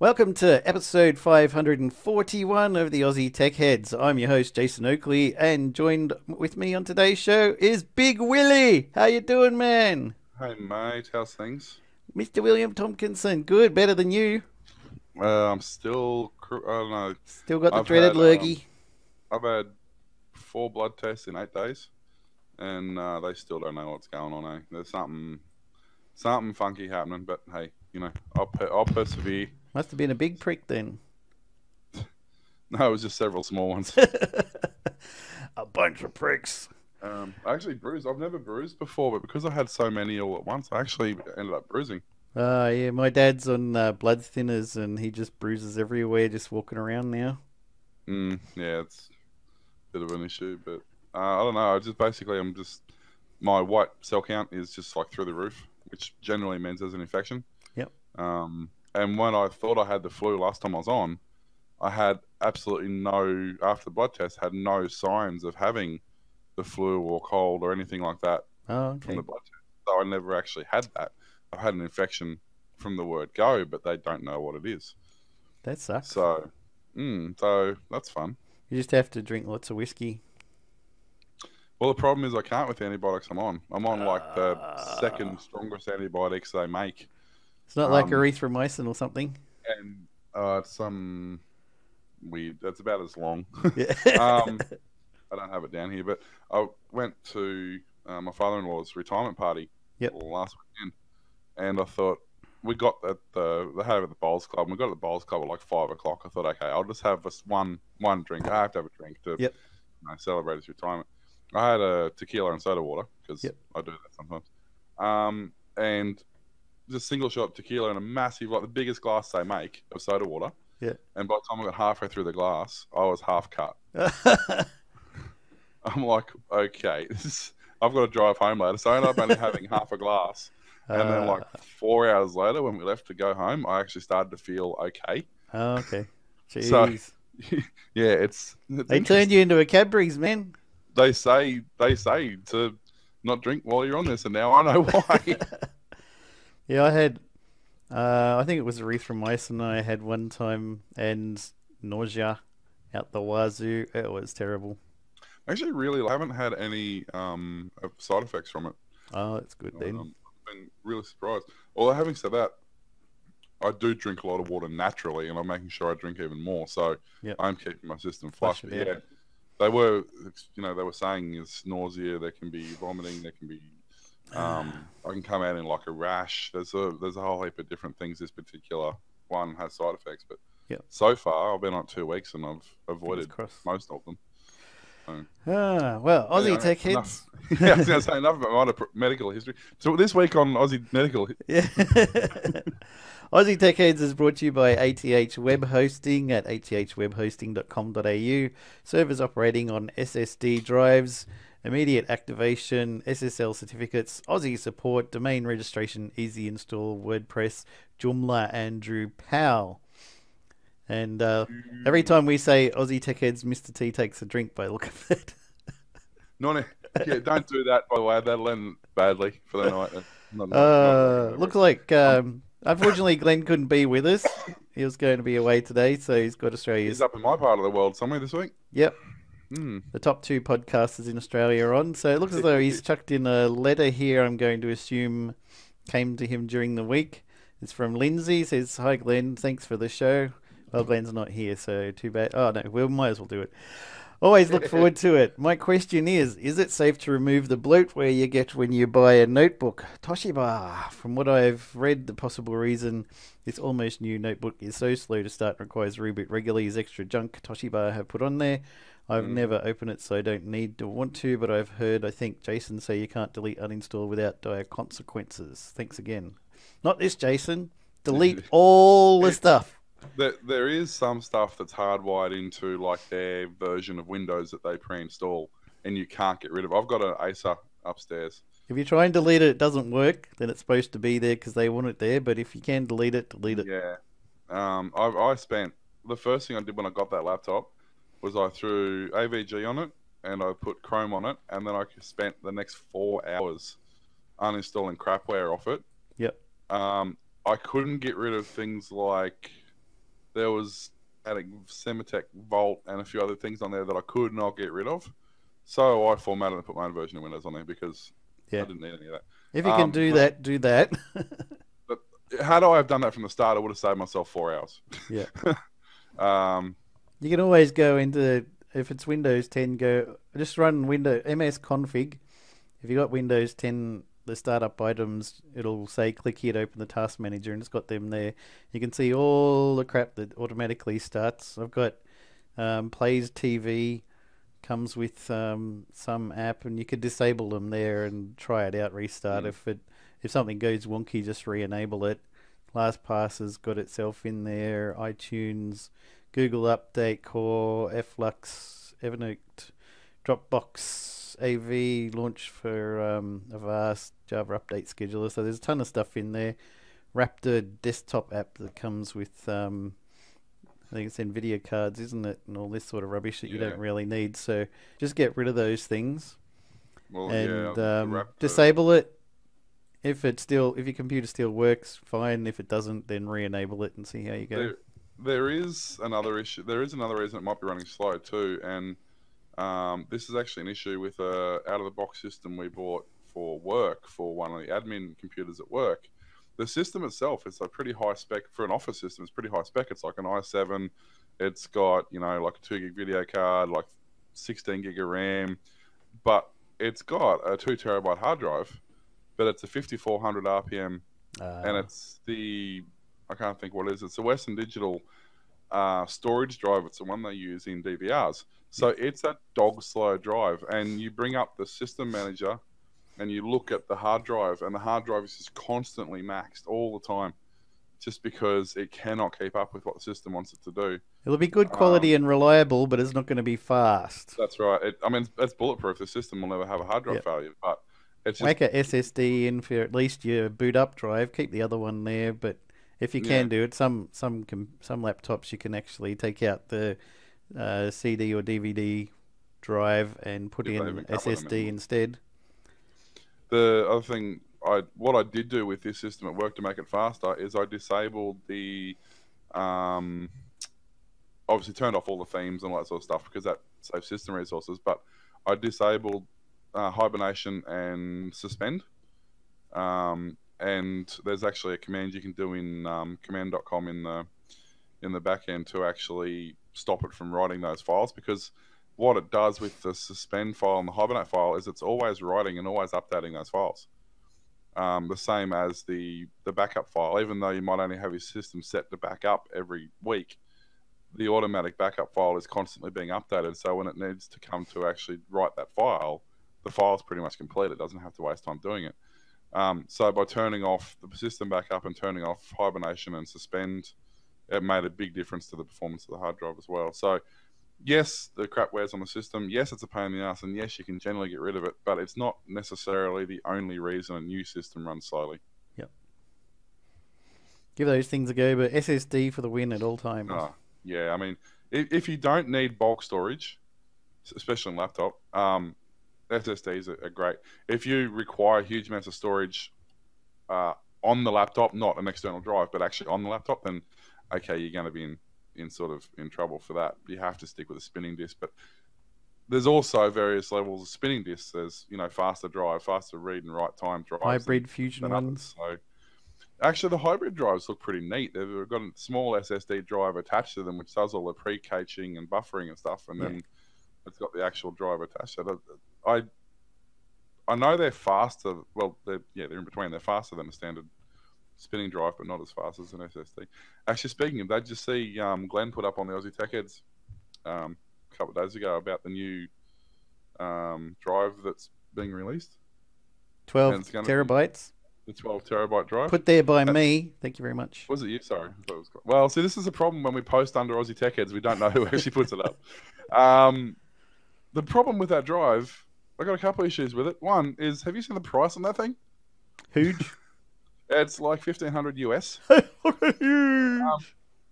Welcome to episode 541 of the Aussie Tech Heads. I'm your host, Jason Oakley, and joined with me on today's show is Big Willie. How you doing, man? Hi, mate. How's things? Mr. William Tompkinson. Good. Better than you. I'm still, I don't know. Still got the dreaded lurgy. I've had 4 blood tests in 8 days, and they still don't know what's going on, eh? There's something funky happening, but hey, you know, I'll persevere. Must have been a big prick then. No, it was just several small ones. A bunch of pricks. I actually bruised. I've never bruised before, but because I had so many all at once, I actually ended up bruising. Yeah, my dad's on blood thinners, and he just bruises everywhere, just walking around now. Yeah, it's a bit of an issue, but I don't know. I just basically, my white cell count is just like through the roof, which generally means there's an infection. Yep. And when I thought I had the flu last time I was on, I had absolutely no, after the blood test, had no signs of having the flu or cold or anything like that from the blood test. So I never actually had that. I've had an infection from the word go, but they don't know what it is. That sucks. So, so that's fun. You just have to drink lots of whiskey. Well, the problem is I can't with the antibiotics I'm on. I'm on like the second strongest antibiotics they make. It's not like erythromycin or something. And some weird. That's about as long. Yeah. I don't have it down here, but I went to my father-in-law's retirement party last weekend, and I thought we got at they had it at the bowls club. And we got at the bowls club at like 5 o'clock. I thought, okay, I'll just have this one drink. I have to have a drink to celebrate his retirement. I had a tequila and soda water because I do that sometimes, and just single shot tequila and a massive, like the biggest glass they make of soda water. Yeah. And by the time I got halfway through the glass, I was half cut. I'm like, okay, I've got to drive home later. So I ended up only having half a glass. And then like 4 hours later, when we left to go home, I actually started to feel okay. Oh, okay. Jeez. So, yeah, it's they turned you into a Cadbury's, man. They say to not drink while you're on this, and now I know why. Yeah, I had, I think it was erythromycin I had one time, and nausea out the wazoo. It was terrible. Actually, really, I haven't had any side effects from it. Oh, that's good then. I've been really surprised. Although, having said that, I do drink a lot of water naturally, and I'm making sure I drink even more. So I'm keeping my system flush. But yeah, they were, you know, they were saying it's nausea. There can be vomiting. There can be. I can come out in like a rash. There's a whole heap of different things. This particular one has side effects, but so far I've been on 2 weeks and I've avoided most of them. So, well, Aussie Tech Heads. Yeah, I was going to say enough about my medical history. So this week on Aussie Medical. Yeah. Aussie Tech Heads is brought to you by ATH Web Hosting at athwebhosting.com.au. Servers operating on SSD drives. Immediate activation, SSL certificates, Aussie support, domain registration, easy install, WordPress, Joomla, and Drupal. And every time we say Aussie Tech Heads, Mr. T takes a drink by the look of it. Yeah, don't do that, by the way. That'll end badly for the night. Looks like, unfortunately, Glenn couldn't be with us. He was going to be away today, so he's got Australia. He's up in my part of the world somewhere this week. Yep. The top 2 podcasters in Australia are on, so it looks as though he's chucked in a letter here. I'm going to assume came to him during the week. It's from Lindsay. Says, "Hi Glenn, thanks for the show." Well, Glenn's not here, so too bad. Oh no, we might as well do it. Always look forward to it. My question is it safe to remove the bloatware you get when you buy a notebook? Toshiba. From what I've read, the possible reason this almost new notebook is so slow to start and requires reboot regularly is extra junk Toshiba have put on there. I've never opened it, so I don't need to want to, but I've heard, I think, Jason say you can't delete uninstall without dire consequences. Thanks again. Not this, Jason. Delete all the stuff. There is some stuff that's hardwired into like their version of Windows that they pre-install, and you can't get rid of. I've got an Acer upstairs. If you try and delete it, it doesn't work. Then it's supposed to be there because they want it there. But if you can delete it, delete it. Yeah. I spent the first thing I did when I got that laptop was I threw AVG on it, and I put Chrome on it, and then I spent the next 4 hours uninstalling crapware off it. Yep. I couldn't get rid of things like there was adding Semitech, Volt, and a few other things on there that I could not get rid of. So I formatted and put my own version of Windows on there because I didn't need any of that. If you can do that, do that. But had I have done that from the start, I would have saved myself 4 hours. Yeah. You can always go into, if it's Windows 10, go just run Windows msconfig. If you got Windows 10, the startup items, it'll say click here to open the task manager, and it's got them there. You can see all the crap that automatically starts. I've got Plays TV comes with some app, and you could disable them there and try it out, restart. If something goes wonky, just re-enable it. LastPass has got itself in there, iTunes, Google Update Core, Flux, Evernote, Dropbox, AV, launch for Avast, Java Update Scheduler. So there's a ton of stuff in there. Raptor desktop app that comes with, I think it's NVIDIA cards, isn't it? And all this sort of rubbish that you don't really need. So just get rid of those things and disable it. If it's still, if your computer still works, fine. If it doesn't, then re-enable it and see how you go. There is another issue. There is another reason it might be running slow too, and this is actually an issue with a out-of-the-box system we bought for work for one of the admin computers at work. The system itself is a pretty high spec for an office system. It's pretty high spec. It's like an i7. It's got, you know, like a 2 gig video card, like 16 gig of RAM, but it's got a 2 terabyte hard drive. But it's a 5400 RPM, and it's the, I can't think what it is. It's a Western Digital storage drive. It's the one they use in DVRs. So it's a dog slow drive. And you bring up the system manager and you look at the hard drive, and the hard drive is just constantly maxed all the time just because it cannot keep up with what the system wants it to do. It'll be good quality and reliable, but it's not going to be fast. That's right. I mean, it's bulletproof. The system will never have a hard drive failure, but it's make an SSD in for at least your boot up drive. Keep the other one there, but if you can do it, some laptops you can actually take out the CD or DVD drive and put in an SSD instead. The other thing, what I did do with this system at work to make it faster is I disabled the, obviously turned off all the themes and all that sort of stuff because that saves system resources, but I disabled hibernation and suspend. And there's actually a command you can do in command.com in the back end to actually stop it from writing those files, because what it does with the suspend file and the hibernate file is it's always writing and always updating those files. The same as the backup file. Even though you might only have your system set to back up every week, the automatic backup file is constantly being updated. So when it needs to come to actually write that file, the file's pretty much complete. It doesn't have to waste time doing it. So by turning off the system backup and turning off hibernation and suspend, it made a big difference to the performance of the hard drive as well. So yes, the crap wears on the system. Yes, it's a pain in the ass, and yes, you can generally get rid of it, but it's not necessarily the only reason a new system runs slowly. Yep. Give those things a go, but SSD for the win at all times. Yeah, I mean, if you don't need bulk storage, especially on laptop, SSDs are great. If you require huge amounts of storage on the laptop, not an external drive, but actually on the laptop, then okay, you're going to be in trouble for that. You have to stick with a spinning disk. But there's also various levels of spinning disks. There's, you know, faster drive, faster read and write time drives. Hybrid Fusion ones. So actually, the hybrid drives look pretty neat. They've got a small SSD drive attached to them, which does all the pre-caching and buffering and stuff, and then it's got the actual drive attached. So I know they're faster. Well, they're in between. They're faster than a standard spinning drive, but not as fast as an SSD. Actually, speaking of that, did you see Glenn put up on the Aussie Tech Heads a couple of days ago about the new drive that's being released? 12 terabytes. The 12 terabyte drive. Put there by me. Thank you very much. Was it you? Sorry. I thought it was Glenn. Well, see, this is a problem when we post under Aussie Tech Heads. We don't know who actually puts it up. The problem with that drive, I got a couple issues with it. One is, have you seen the price on that thing? Huge. It's like $1,500 US. The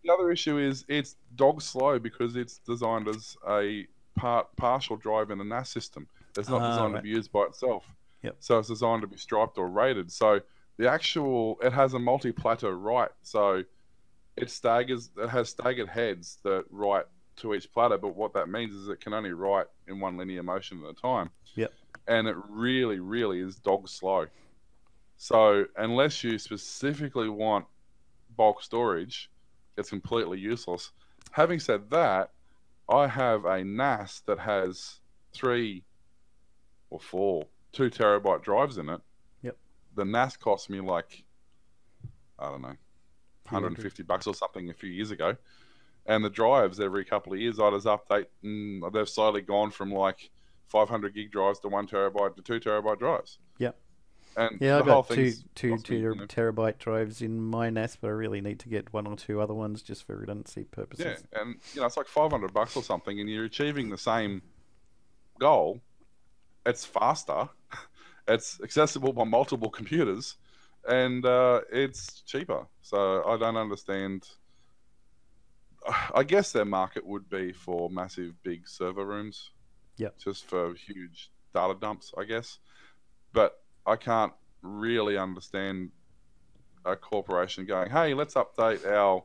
other issue is it's dog slow because it's designed as a partial drive in a NAS system. It's not designed to be used by itself. Yep. So it's designed to be striped or rated. So it has a multi-platter write. So It has staggered heads that write to each platter, but what that means is it can only write in one linear motion at a time. Yep. And it really, really is dog slow. So unless you specifically want bulk storage, it's completely useless. Having said that, I have a NAS that has 3 or 4 2 terabyte drives in it. Yep. The NAS cost me like, I don't know, $150 or something a few years ago. And the drives, every couple of years, I just update, and they've slowly gone from like 500 gig drives to 1 terabyte to 2 terabyte drives. Yep. And yeah, I've got two terabyte drives in my NAS, but I really need to get 1 or 2 other ones just for redundancy purposes. Yeah, and you know, it's like $500 or something, and you're achieving the same goal. It's faster, it's accessible by multiple computers, and it's cheaper. So I don't understand. I guess their market would be for massive, big server rooms. Yeah. Just for huge data dumps, I guess. But I can't really understand a corporation going, hey, let's update our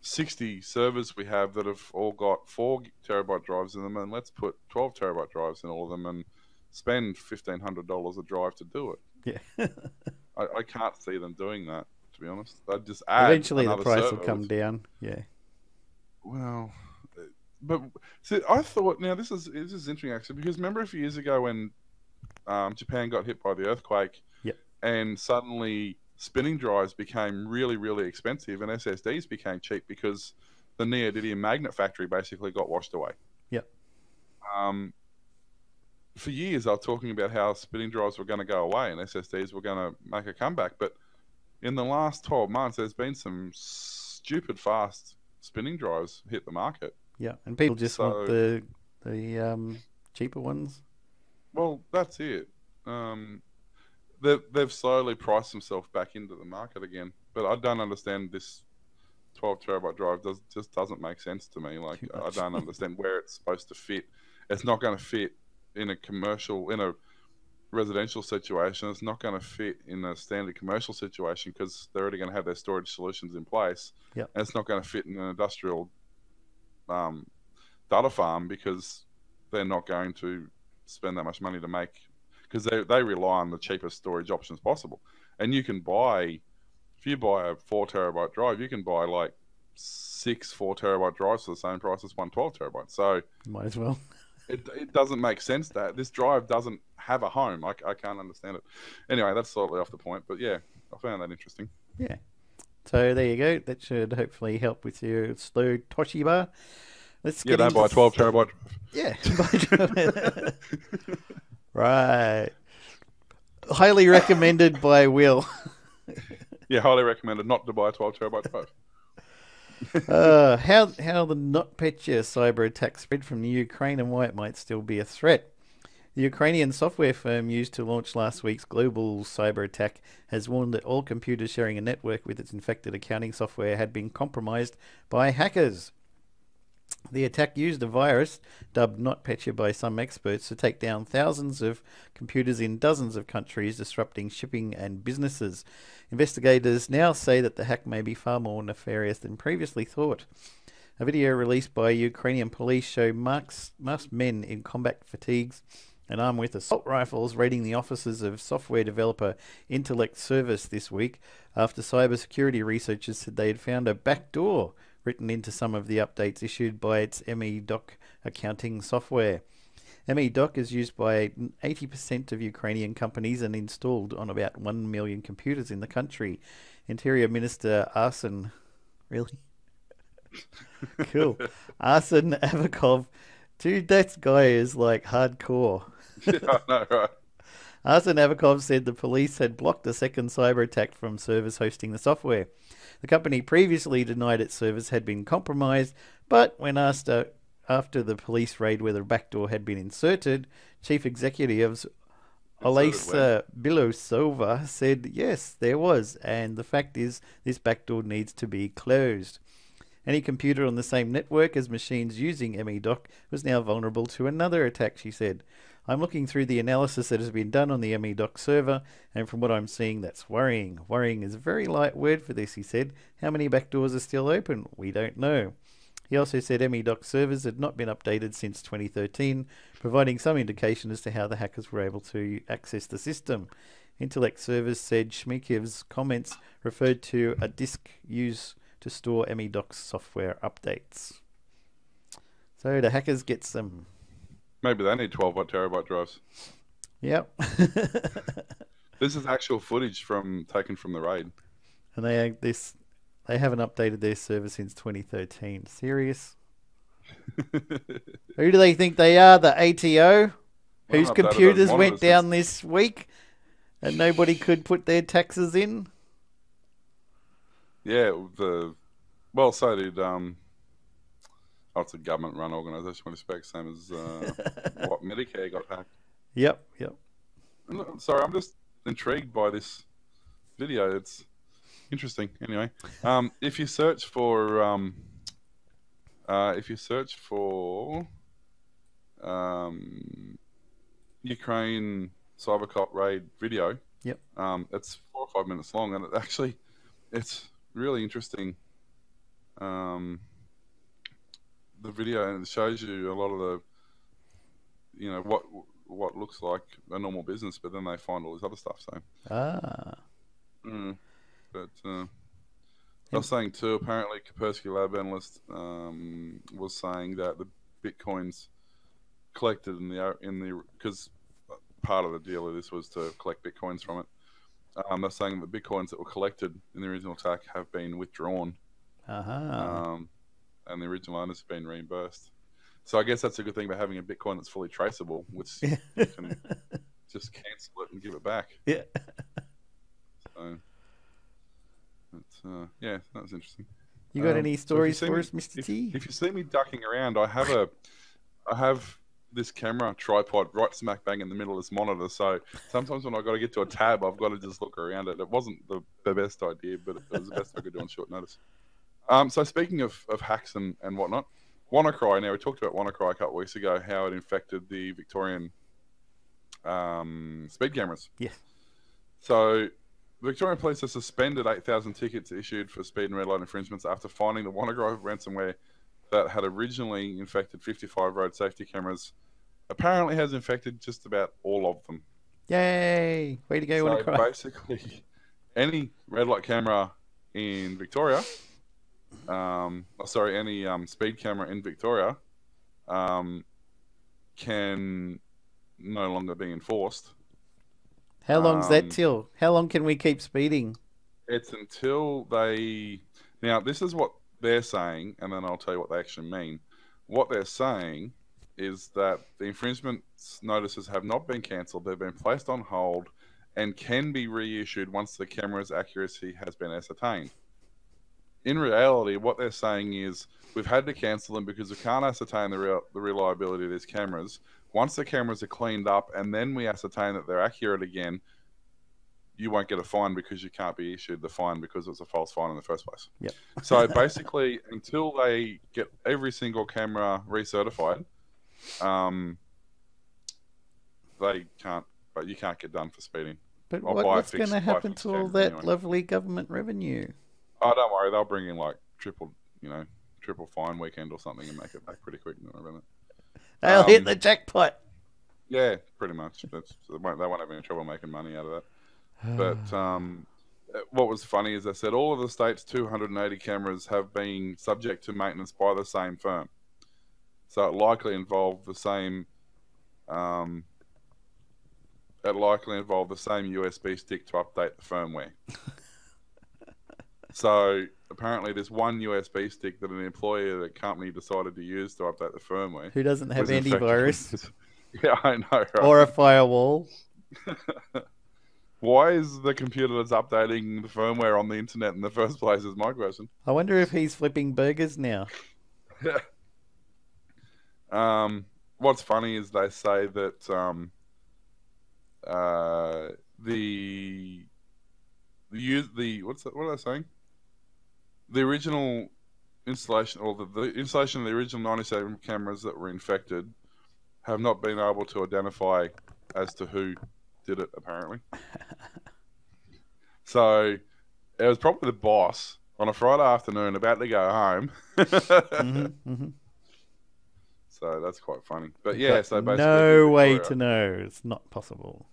60 servers we have that have all got 4 terabyte drives in them, and let's put 12 terabyte drives in all of them and spend $1,500 a drive to do it. Yeah. I can't see them doing that, to be honest. They'd just add eventually the price will come down. Yeah. Well, but see, I thought, now this is interesting actually, because remember a few years ago when Japan got hit by the earthquake, yep, and suddenly spinning drives became really, really expensive, and SSDs became cheap because the neodymium magnet factory basically got washed away. Yep. For years, I was talking about how spinning drives were going to go away and SSDs were going to make a comeback, but in the last 12 months, there's been some stupid fast spinning drives hit the market. Yeah, and people just want the cheaper ones. Well, that's it. They've slowly priced themselves back into the market again. But I don't understand this 12 terabyte drive. Just doesn't make sense to me. Like, I don't understand where it's supposed to fit. It's not going to fit in a commercial, in a residential situation. It's not going to fit in a standard commercial situation because they're already going to have their storage solutions in place. Yep. And it's not going to fit in an industrial data farm because they're not going to spend that much money to make, because they rely on the cheapest storage options possible. And you can buy, if you buy a 4 terabyte drive, you can buy like 6 4 terabyte drives for the same price as 1 12 terabyte. So might as well. It doesn't make sense that this drive doesn't have a home. I can't understand it. Anyway, that's slightly off the point, but yeah, I found that interesting. Yeah. So there you go. That should hopefully help with your slow Toshiba. Let's get into 12 terabyte. Yeah. Right. Highly recommended by Will. Yeah, highly recommended not to buy a 12 terabyte drive. How the NotPetya cyber attack spread from the Ukraine and why it might still be a threat. The Ukrainian software firm used to launch last week's global cyber attack has warned that all computers sharing a network with its infected accounting software had been compromised by hackers. The attack used a virus, dubbed NotPetya by some experts, to take down thousands of computers in dozens of countries, disrupting shipping and businesses. Investigators now say that the hack may be far more nefarious than previously thought. A video released by Ukrainian police showed masked men in combat fatigues and armed with assault rifles raiding the offices of software developer Intellect Service this week after cybersecurity researchers said they had found a backdoor written into some of the updates issued by its MEDoc accounting software. MEDoc is used by 80% of Ukrainian companies and installed on about 1 million computers in the country. Interior Minister Arsen... Really? Cool. Arsen Avakov. Dude, that guy is like hardcore. Yeah, I know, right? Arsen Avakov said the police had blocked a second cyber attack from servers hosting the software. The company previously denied its servers had been compromised, but when asked after the police raid whether a backdoor had been inserted, Chief Executive Olesa Bilosova said, yes, there was, and the fact is this backdoor needs to be closed. Any computer on the same network as machines using MEDoc was now vulnerable to another attack, she said. I'm looking through the analysis that has been done on the MEDoc server, and from what I'm seeing, that's worrying. Worrying is a very light word for this, he said. How many backdoors are still open? We don't know. He also said MEDoc servers had not been updated since 2013, providing some indication as to how the hackers were able to access the system. Intellect servers said Shmikiv's comments referred to a disk used to store MEDoc software updates. So the hackers get some. Maybe they need 12 terabyte drives. Yep. This is actual footage taken from the raid. And they haven't updated their server since 2013. Serious? Who do they think they are? The ATO, whose computers went down this week, and nobody could put their taxes in. Yeah, so did it's a government-run organisation, I expect, same as what Medicare got hacked. Yep. Sorry, I'm just intrigued by this video. It's interesting. Anyway, if you search for Ukraine cybercop raid video, yep, it's 4 or 5 minutes long, and it's really interesting. The video, and it shows you a lot of the, what looks like a normal business, but then they find all this other stuff. So I was saying too, apparently Kaspersky Lab analyst was saying that the bitcoins collected because part of the deal of this was to collect bitcoins from it. They're saying that the bitcoins that were collected in the original attack have been withdrawn. And the original owners have been reimbursed. So I guess that's a good thing about having a Bitcoin that's fully traceable, which you can just cancel it and give it back. Yeah. So, yeah, that was interesting. You got any stories for us, Mr. T? If you see me ducking around, I have this camera tripod right smack bang in the middle of this monitor. So sometimes when I've got to get to a tab, I've got to just look around it. It wasn't the best idea, but it was the best I could do on short notice. So speaking of hacks and whatnot, WannaCry. Now, we talked about WannaCry a couple of weeks ago, how it infected the Victorian speed cameras. Yes. So the Victorian police have suspended 8,000 tickets issued for speed and red light infringements after finding the WannaCry ransomware that had originally infected 55 road safety cameras apparently has infected just about all of them. Yay! Way to go, WannaCry. So basically, any red light camera in Victoria... any speed camera in Victoria can no longer be enforced. How long's that till? How long can we keep speeding? It's until they... Now, this is what they're saying, and then I'll tell you what they actually mean. What they're saying is that the infringement notices have not been cancelled. They've been placed on hold and can be reissued once the camera's accuracy has been ascertained. In reality, what they're saying is we've had to cancel them because we can't ascertain the reliability of these cameras. Once the cameras are cleaned up and then we ascertain that they're accurate again, you won't get a fine because you can't be issued the fine because it was a false fine in the first place. Yep. So basically, until they get every single camera recertified, you can't get done for speeding. But what's going to happen to all that lovely government revenue? Oh, don't worry. They'll bring in like triple fine weekend or something and make it back pretty quick. They'll hit the jackpot. Yeah, pretty much. They won't have any trouble making money out of that. But what was funny is they said all of the state's 280 cameras have been subject to maintenance by the same firm. So it likely involved the same. It likely involved the same USB stick to update the firmware. So apparently there's one USB stick that an employee of the company decided to use to update the firmware. Who doesn't have antivirus? Yeah, I know, right? Or a firewall. Why is the computer that's updating the firmware on the internet in the first place is my question. I wonder if he's flipping burgers now. Yeah. What's funny is they say that what are they saying? The original installation, or the installation of the original 97 cameras that were infected have not been able to identify as to who did it, apparently. So it was probably the boss on a Friday afternoon about to go home. Mm-hmm, mm-hmm. So that's quite funny. But yeah, but so basically... No way to know. It's not possible.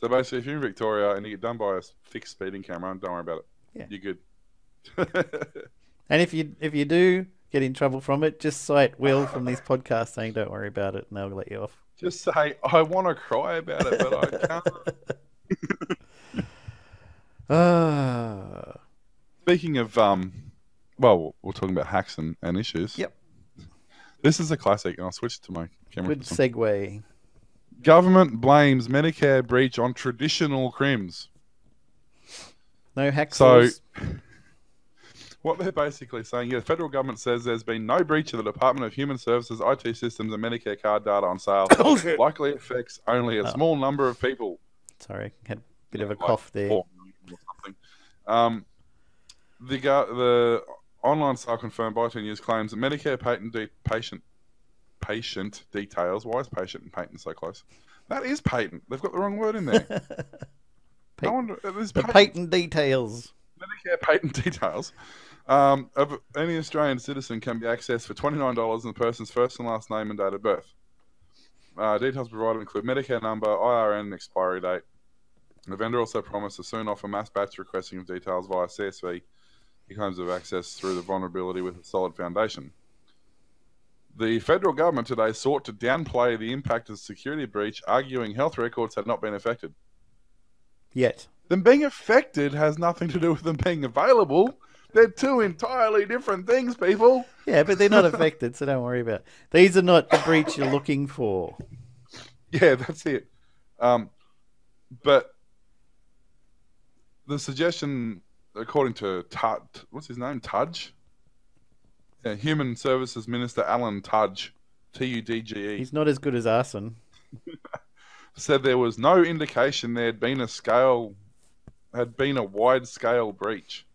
So basically, if you're in Victoria and you get done by a fixed speeding camera, don't worry about it. Yeah. You're good. And if you do get in trouble from it, just cite Will from these podcasts saying, don't worry about it, and they'll let you off. Just say, I want to cry about it, but I can't. Speaking of, well, we're talking about hacks and issues. Yep. This is a classic, and I'll switch to my camera. Good segue. Government blames Medicare breach on traditional crims. No hack source. So, what they're basically saying, yeah, the federal government says there's been no breach of the Department of Human Services, IT systems, and Medicare card data on sale. Likely affects only a small number of people. Sorry, had a bit of a cough there. Or something. The online sale confirmed by 10 years claims that Medicare patient details. Why is patient and patent so close? That is patent. They've got the wrong word in there. Patent details. Medicare patent details of any Australian citizen can be accessed for $29 in the person's first and last name and date of birth. Details provided include Medicare number, IRN, and expiry date. The vendor also promised to soon offer mass batch requesting of details via CSV. He claims of access through the vulnerability with a solid foundation. The federal government today sought to downplay the impact of the security breach, arguing health records had not been affected. Yet. Them being affected has nothing to do with them being available. They're two entirely different things, people. Yeah, but they're not affected, so don't worry about it. These are not the breach you're looking for. Yeah, that's it. But the suggestion, according to Tudge, what's his name? Tudge? Yeah, Human Services Minister Alan Tudge, T-U-D-G-E. He's not as good as Arsen. Said there was no indication there had been a wide-scale breach.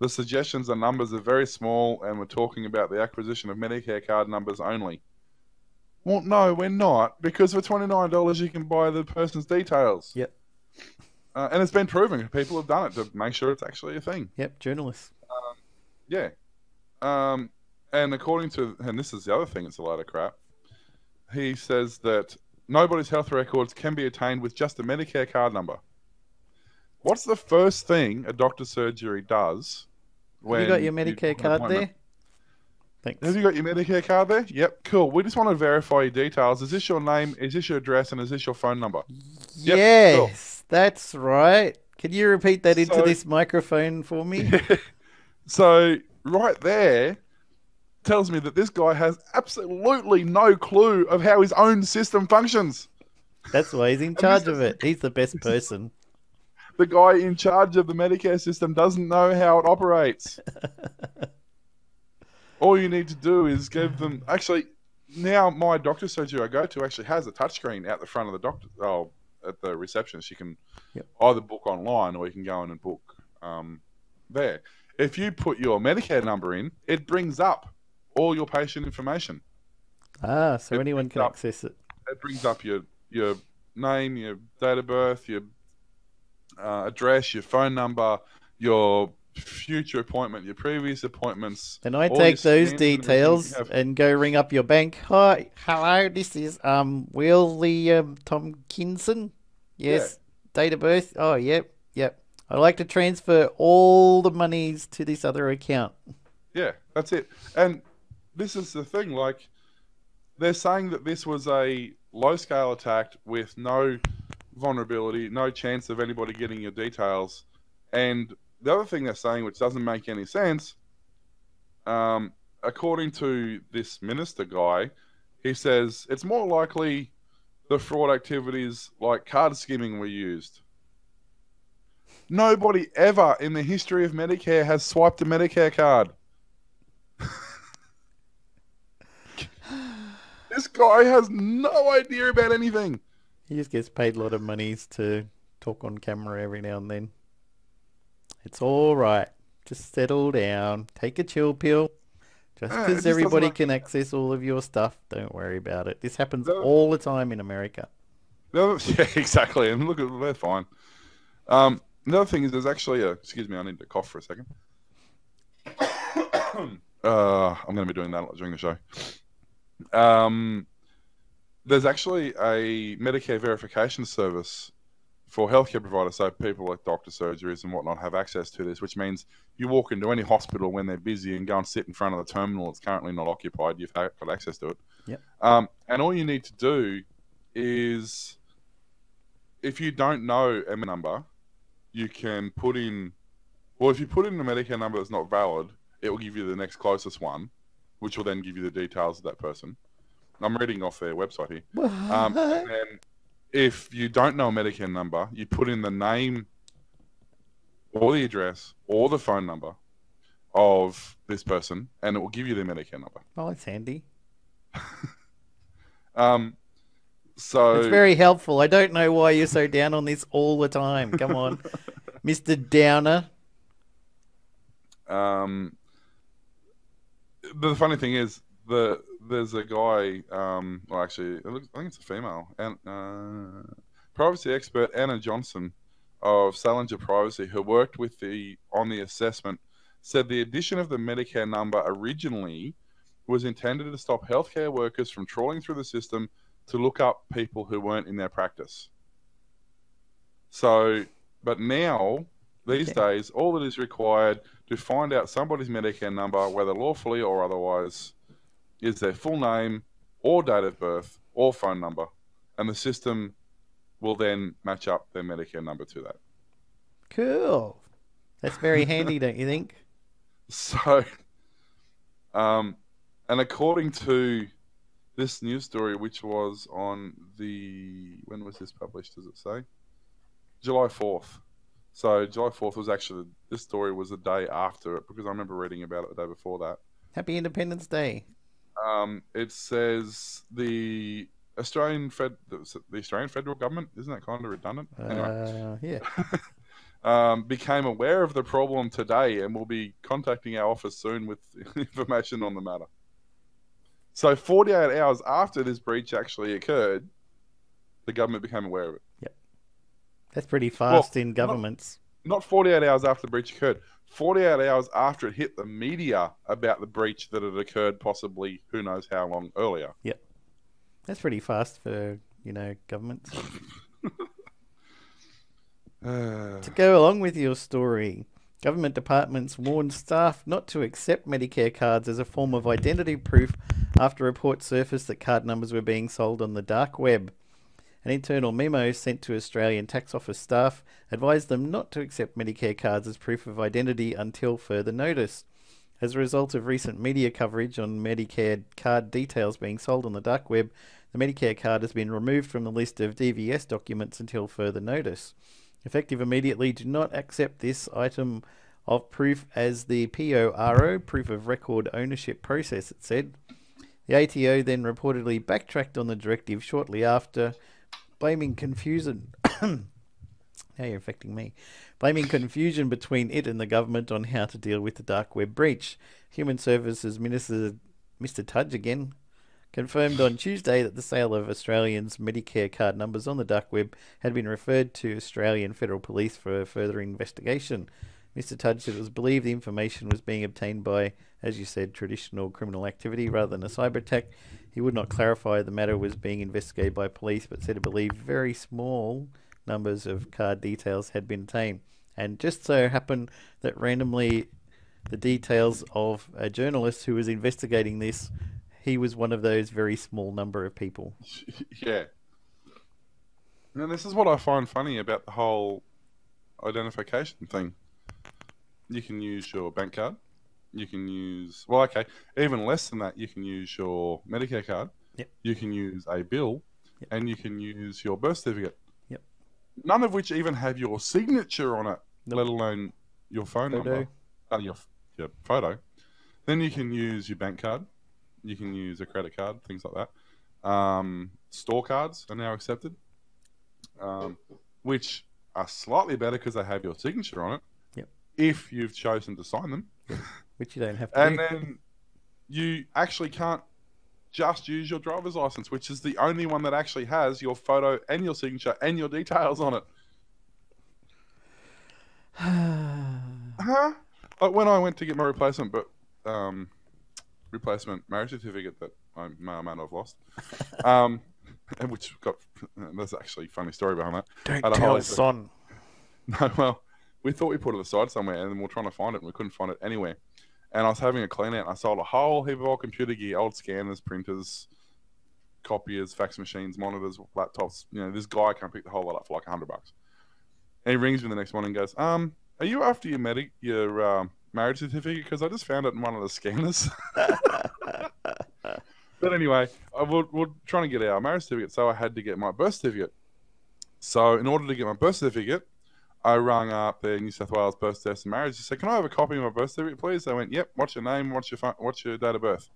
The suggestions and numbers are very small, and we're talking about the acquisition of Medicare card numbers only. Well, no, we're not, because for $29 you can buy the person's details. Yep. And it's been proven. People have done it to make sure it's actually a thing. Yep, journalists. Yeah. And according to, and this is the other thing, it's a load of crap. He says that nobody's health records can be attained with just a Medicare card number. What's the first thing a doctor's surgery does? When have you got your Medicare card there? Thanks. Have you got your Medicare card there? Yep, cool. We just want to verify your details. Is this your name? Is this your address? And is this your phone number? Yep, yes, cool. That's right. Can you repeat that into this microphone for me? So... right there tells me that this guy has absolutely no clue of how his own system functions. That's why he's in charge of it. He's the best person. The guy in charge of the Medicare system doesn't know how it operates. All you need to do is give them... Actually, now my doctor's surgery I go to actually has a touchscreen out the front of the doctor. Oh, at the receptionist. You can either book online or you can go in and book there. If you put your Medicare number in, it brings up all your patient information. Ah, so anyone can access it. It brings up your name, your date of birth, your address, your phone number, your future appointment, your previous appointments. And I take those details and go ring up your bank. Hi, hello, this is William Tomkinson. Yes, yeah. Date of birth. Oh, yep, yep. I'd like to transfer all the monies to this other account. Yeah, that's it. And this is the thing, like, they're saying that this was a low-scale attack with no vulnerability, no chance of anybody getting your details. And the other thing they're saying, which doesn't make any sense, according to this minister guy, he says, it's more likely the fraud activities like card skimming were used. Nobody ever in the history of Medicare has swiped a Medicare card. This guy has no idea about anything. He just gets paid a lot of monies to talk on camera every now and then. It's all right. Just settle down. Take a chill pill. Just because everybody can access all of your stuff, don't worry about it. This happens all the time in America. Yeah, exactly. And look, we're fine. Another thing is there's actually a... Excuse me, I need to cough for a second. I'm going to be doing that during the show. There's actually a Medicare verification service for healthcare providers, so people like doctor surgeries and whatnot have access to this, which means you walk into any hospital when they're busy and go and sit in front of the terminal that's currently not occupied. You've got access to it. Yep. And all you need to do is, if you don't know a number, you can put in... Well, if you put in a Medicare number that's not valid, it will give you the next closest one, which will then give you the details of that person. I'm reading off their website here. What? And then if you don't know a Medicare number, you put in the name or the address or the phone number of this person, and it will give you their Medicare number. Oh, that's handy. So it's very helpful. I don't know why you're so down on this all the time. Come on, Mr. Downer. The funny thing is, there's a guy, well, actually, I think it's a female, and privacy expert Anna Johnson of Salinger Privacy, who worked with on the assessment, said the addition of the Medicare number originally was intended to stop healthcare workers from trawling through the system to look up people who weren't in their practice. So, but now, these days, all that is required to find out somebody's Medicare number, whether lawfully or otherwise, is their full name or date of birth or phone number, and the system will then match up their Medicare number to that. Cool. That's very handy, don't you think? So, and according to this news story, which was on the... When was this published, does it say? July 4th. So July 4th was actually, this story was the day after it, because I remember reading about it the day before that. Happy Independence Day. It says the Australian federal government, isn't that kind of redundant? Anyway. Yeah. Became aware of the problem today and will be contacting our office soon with information on the matter. So 48 hours after this breach actually occurred, the government became aware of it. Yep. That's pretty fast in governments. Not 48 hours after the breach occurred. 48 hours after it hit the media about the breach that had occurred possibly who knows how long earlier. Yep. That's pretty fast for, you know, governments. To go along with your story, government departments warn staff not to accept Medicare cards as a form of identity proof after reports surfaced that card numbers were being sold on the dark web. An internal memo sent to Australian Tax Office staff advised them not to accept Medicare cards as proof of identity until further notice. As a result of recent media coverage on Medicare card details being sold on the dark web, the Medicare card has been removed from the list of DVS documents until further notice. Effective immediately, do not accept this item of proof as the PORO, proof of record ownership process, it said. The ATO then reportedly backtracked on the directive shortly after, blaming confusion. Now you're affecting me. Blaming confusion between it and the government on how to deal with the dark web breach. Human Services Minister Mr. Tudge again confirmed on Tuesday that the sale of Australians' Medicare card numbers on the dark web had been referred to Australian Federal Police for further investigation. Mr. Tudge said it was believed the information was being obtained by, as you said, traditional criminal activity rather than a cyber attack. He would not clarify the matter was being investigated by police, but said he believed very small numbers of card details had been obtained. And just so happened that randomly the details of a journalist who was investigating this, he was one of those very small number of people. Yeah. Now this is what I find funny about the whole identification thing. You can use your bank card. You can use, well, okay, even less than that, you can use your Medicare card. Yep. You can use a bill, yep, and you can use your birth certificate. Yep. None of which even have your signature on it, nope, let alone your phone number. Your photo. Then you can use your bank card. You can use a credit card, things like that. Store cards are now accepted, which are slightly better because they have your signature on it. If you've chosen to sign them. Which you don't have to. And then you actually can't just use your driver's license, which is the only one that actually has your photo and your signature and your details on it. Like when I went to get my replacement, but replacement marriage certificate that I may or may not have lost, which got, there's actually a funny story behind that. Don't tell his son. No, well, we thought we put it aside somewhere, and then we were trying to find it, and we couldn't find it anywhere. And I was having a clean out, and I sold a whole heap of old computer gear, old scanners, printers, copiers, fax machines, monitors, laptops. You know, this guy can't pick the whole lot up for like $100. And he rings me the next morning and goes, are you after your marriage certificate? Because I just found it in one of the scanners. But anyway, we're trying to get our marriage certificate, so I had to get my birth certificate. So in order to get my birth certificate, I rang up the New South Wales Birth, Deaths and Marriages. I said, can I have a copy of my birth certificate, please? They went, yep, what's your name, what's your date of birth?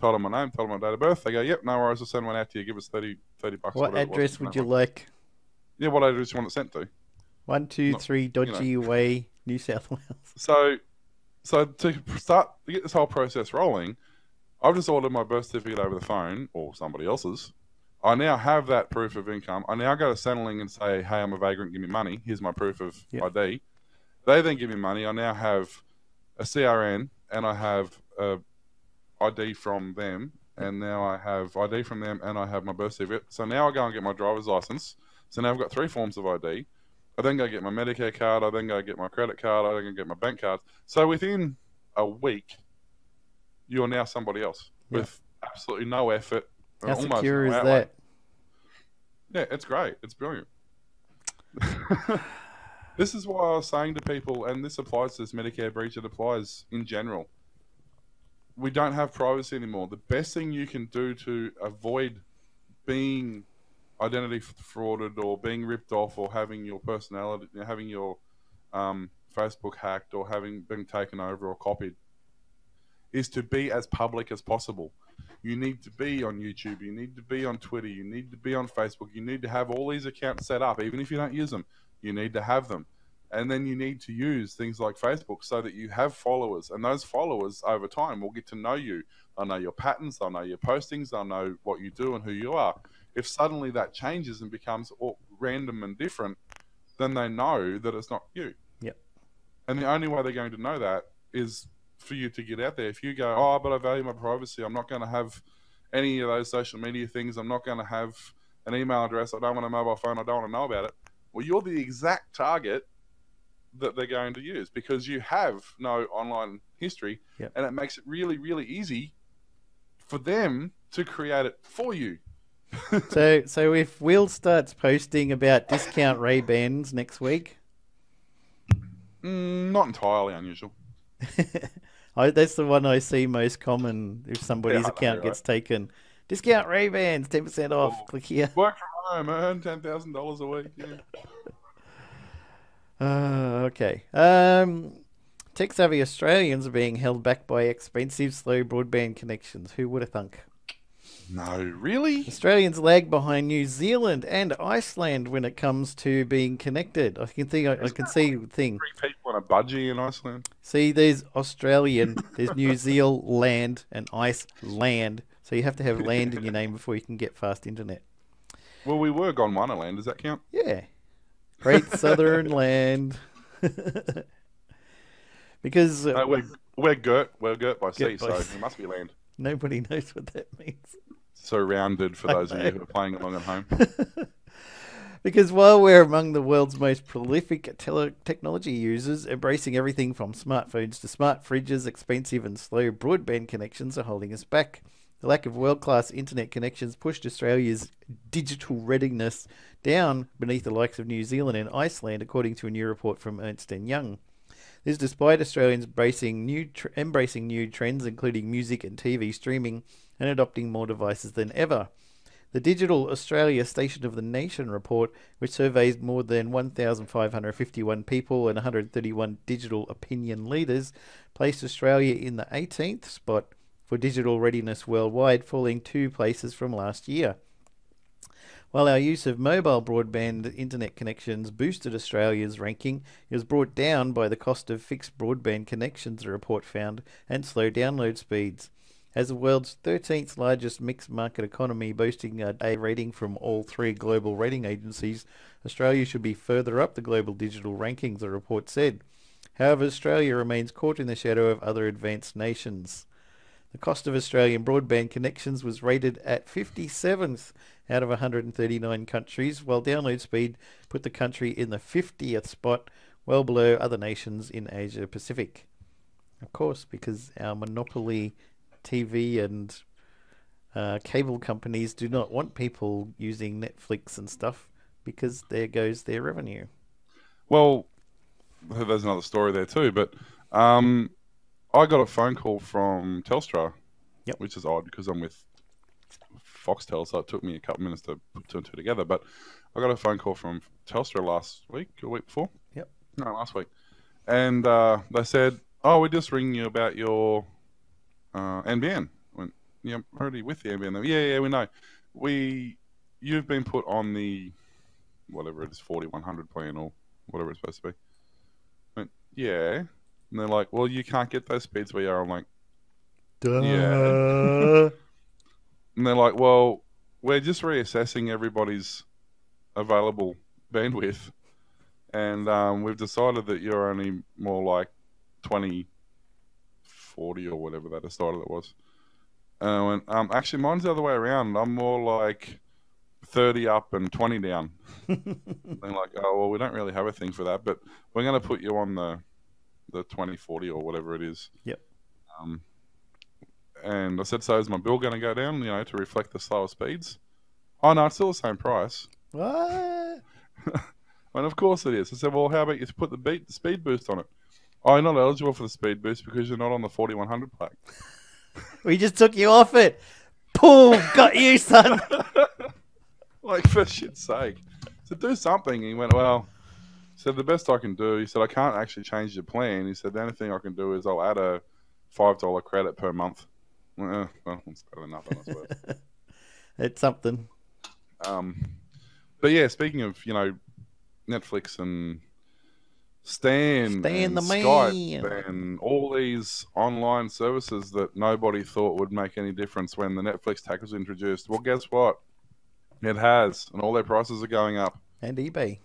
Told them my name, told them my date of birth. They go, yep, no worries, we'll send one out to you. Give us 30 bucks. What address would you like? Yeah, what address you want it sent to? 123 Dodgy Way, New South Wales. So to start to get this whole process rolling, I've just ordered my birth certificate over the phone, or somebody else's. I now have that proof of income. I now go to Centrelink and say, hey, I'm a vagrant, give me money. Here's my proof of ID. They then give me money. I now have a CRN and I have ID from them. And now I have ID from them and I have my birth certificate. So now I go and get my driver's license. So now I've got three forms of ID. I then go get my Medicare card. I then go get my credit card. I then go get my bank card. So within a week, you're now somebody else with absolutely no effort. How secure is that? Yeah, it's great. It's brilliant. This is why I was saying to people, and this applies to this Medicare breach, it applies in general. We don't have privacy anymore. The best thing you can do to avoid being identity frauded or being ripped off or having your personality, having your Facebook hacked or having been taken over or copied is to be as public as possible. You need to be on YouTube, you need to be on Twitter, you need to be on Facebook, you need to have all these accounts set up, even if you don't use them, you need to have them. And then you need to use things like Facebook so that you have followers, and those followers over time will get to know you. They'll know your patterns, they'll know your postings, they'll know what you do and who you are. If suddenly that changes and becomes all random and different, then they know that it's not you. Yep. And the only way they're going to know that is for you to get out there. If you go, oh, but I value my privacy, I'm not going to have any of those social media things, I'm not going to have an email address, I don't want a mobile phone, I don't want to know about it. Well, you're the exact target that they're going to use because you have no online history, and it makes it really, really easy for them to create it for you. so if Will starts posting about discount Ray-Bans next week? Not entirely unusual. That's the one I see most common if somebody's account gets taken. Discount Ray-Bans, 10% off, click here. Work from home, earn $10,000 a week. Yeah. Okay. Tech-savvy Australians are being held back by expensive, slow broadband connections. Who would have thunk? No, really? Australians lag behind New Zealand and Iceland when it comes to being connected. I can see three people on a budgie in Iceland. See, there's Australian, there's New Zealand and Iceland. So you have to have land in your name before you can get fast internet. Well, we were gone Wannaland, does that count? Yeah. Great Southern Land. Because no, we're girt by sea, so it must be land. Nobody knows what that means. Surrounded for those of you who are playing along at home. Because while we're among the world's most prolific technology users, embracing everything from smartphones to smart fridges, expensive and slow broadband connections are holding us back. The lack of world-class internet connections pushed Australia's digital readiness down beneath the likes of New Zealand and Iceland, according to a new report from Ernst & Young. This is despite Australians embracing new trends, including music and TV streaming, and adopting more devices than ever. The Digital Australia Station of the Nation report, which surveys more than 1,551 people and 131 digital opinion leaders, placed Australia in the 18th spot for digital readiness worldwide, falling 2 places from last year. While our use of mobile broadband internet connections boosted Australia's ranking, it was brought down by the cost of fixed broadband connections, the report found, and slow download speeds. as the world's 13th largest mixed market economy, boasting a rating from all three global rating agencies, Australia should be further up the global digital rankings, the report said. However, Australia remains caught in the shadow of other advanced nations. The cost of Australian broadband connections was rated at 57th out of 139 countries, while download speed put the country in the 50th spot, well below other nations in Asia Pacific. Of course, because our monopoly TV and cable companies do not want people using Netflix and stuff, because there goes their revenue. Well, there's another story there too, but I got a phone call from Telstra, which is odd because I'm with Foxtel, so it took me a couple minutes to put two and two together. But I got a phone call from Telstra last week, or week before. Last week, and they said, "Oh, we're just ringing you about your NBN." I went, "Yeah, I'm already with the NBN." They went, yeah, we know. You've been put on the whatever it is, 4100 plan or whatever it's supposed to be. I went, yeah. And they're like, well, you can't get those speeds where you are. I'm like, duh. Yeah. And they're like, well, we're just reassessing everybody's available bandwidth. And we've decided that you're only more like 2040 or whatever that decided it was. And I went, actually, mine's the other way around. I'm more like 30 up and 20 down. And they're like, oh, well, we don't really have a thing for that, but we're going to put you on the 2040 or whatever it is. Yep. And I said, so is my bill going to go down, you know, to reflect the slower speeds? Oh, no, it's still the same price. What? And of course it is. I said, well, how about you put the speed boost on it? Oh, you're not eligible for the speed boost because you're not on the 4100 plaque. We just took you off it. Boom, got you, son. Like, for shit's sake. I said, do something. He went, well... He said, the best I can do, he said, I can't actually change your plan. He said, the only thing I can do is I'll add a $5 credit per month. Well, it's better than nothing, I suppose. It's something. But yeah, speaking of, you know, Netflix and Stan and the Skype man, and all these online services that nobody thought would make any difference when the Netflix tax was introduced. Well, guess what? It has, and all their prices are going up. And eBay.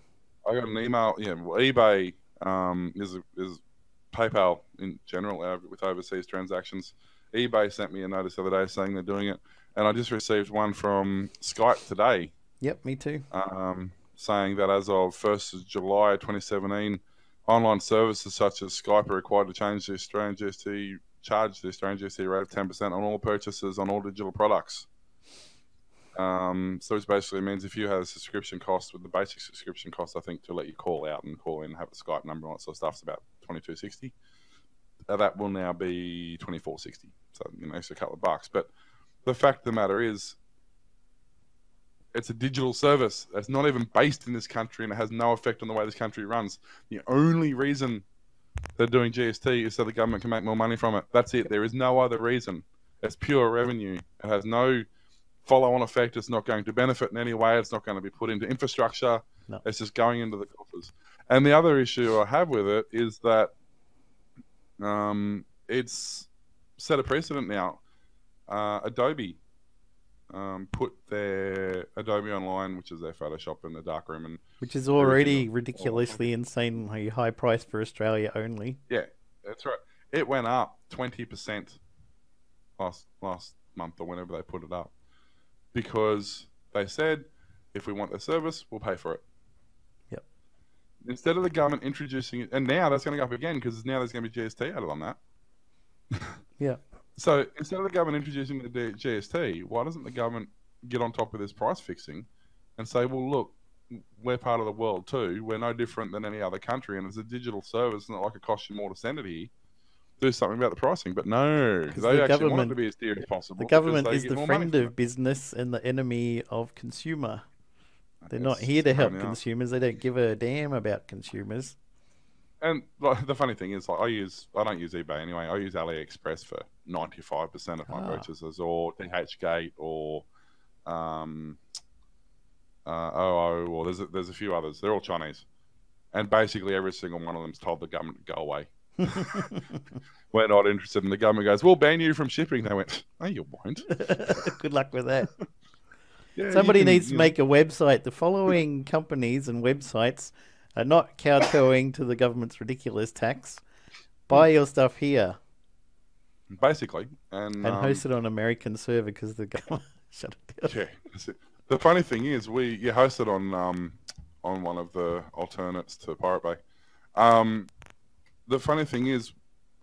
I got an email. Yeah, well, eBay is PayPal in general with overseas transactions. eBay sent me a notice the other day saying they're doing it, and I just received one from Skype today. Yep, me too. Saying that as of 1st of July 2017, online services such as Skype are required to change the Australian GST rate of 10% on all purchases on all digital products. So it basically means if you had a subscription cost with the basic subscription cost, I think to let you call out and call in, have a Skype number and all that sort of stuff, it's about $22.60. That will now be $24.60. So, you know, it's a couple of bucks. But the fact of the matter is, it's a digital service. It's not even based in this country, and it has no effect on the way this country runs. The only reason they're doing GST is so the government can make more money from it. That's it. There is no other reason. It's pure revenue. It has no follow-on effect. It's not going to benefit in any way. It's not going to be put into infrastructure. No. It's just going into the coffers. And the other issue I have with it is that it's set a precedent now. Adobe put their Adobe Online, which is their Photoshop in the darkroom, and which is already ridiculously insanely high price for Australia only. Yeah, that's right. It went up 20% last month or whenever they put it up. Because they said, if we want the service, we'll pay for it. Yep. Instead of the government introducing it, and now that's going to go up again because now there's going to be GST added on that. Yeah. So instead of the government introducing the GST, why doesn't the government get on top of this price fixing and say, well, look, we're part of the world too. We're no different than any other country, and it's a digital service. It's not like it costs you more to send it here. Do something about the pricing, but no, they actually want it to be as dear as possible. The government is the friend of business and the enemy of consumer. They're not here to help consumers. They don't give a damn about consumers. And like, the funny thing is, like, I don't use eBay anyway. I use AliExpress for 95% of my purchases, or THGate, or OO, or there's a few others. They're all Chinese, and basically every single one of them's told the government to go away. We're not interested. And the government goes, we'll ban you from shipping. They went, no, you won't. Good luck with that. Yeah, somebody needs to make a website. The following companies and websites are not kowtowing to the government's ridiculous tax. Buy your stuff here. Basically. And host it on American server because the government shut it down. Yeah. The funny thing is, you host it on one of the alternates to Pirate Bay. The funny thing is,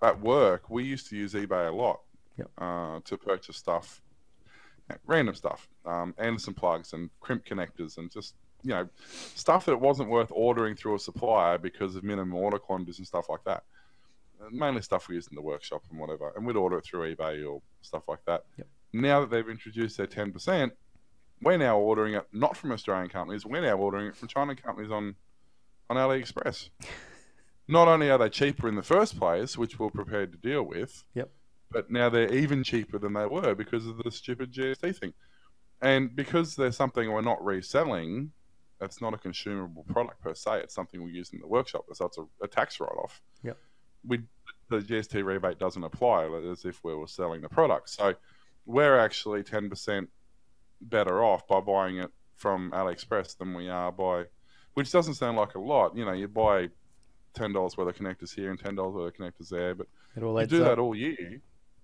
at work, we used to use eBay a lot to purchase stuff, random stuff, Anderson plugs and crimp connectors and just, you know, stuff that wasn't worth ordering through a supplier because of minimum order quantities and stuff like that. Mainly stuff we used in the workshop and whatever, and we'd order it through eBay or stuff like that. Yep. Now that they've introduced their 10%, we're now ordering it not from Australian companies, we're now ordering it from China companies on AliExpress. Not only are they cheaper in the first place, which we're prepared to deal with, but now they're even cheaper than they were because of the stupid GST thing. And because there's something we're not reselling, it's not a consumable product per se, it's something we use in the workshop, so it's a tax write-off. Yep. The GST rebate doesn't apply as if we were selling the product. So we're actually 10% better off by buying it from AliExpress than we are by, which doesn't sound like a lot. You know, you buy $10 worth of connectors here and $10 worth of connectors there, but you do that all year,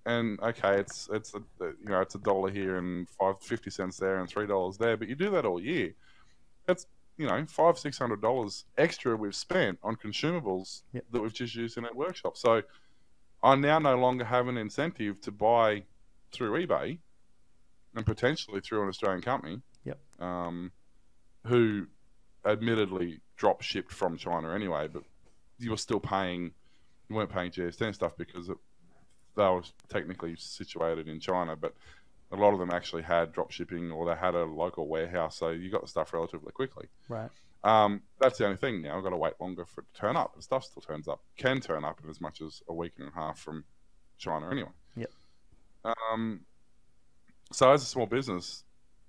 and okay, it's a, you know, it's $1 here and 50 cents there and $3 there, but you do that all year. That's, you know, $500-600 extra we've spent on consumables that we've just used in that workshop. So I now no longer have an incentive to buy through eBay and potentially through an Australian company, who admittedly drop shipped from China anyway, but you were still paying, you weren't paying GST and stuff because they were technically situated in China, but a lot of them actually had drop shipping or they had a local warehouse, so you got the stuff relatively quickly. Right. That's the only thing now. I've got to wait longer for it to turn up. The stuff still can turn up in as much as a week and a half from China anyway. Yep. So as a small business,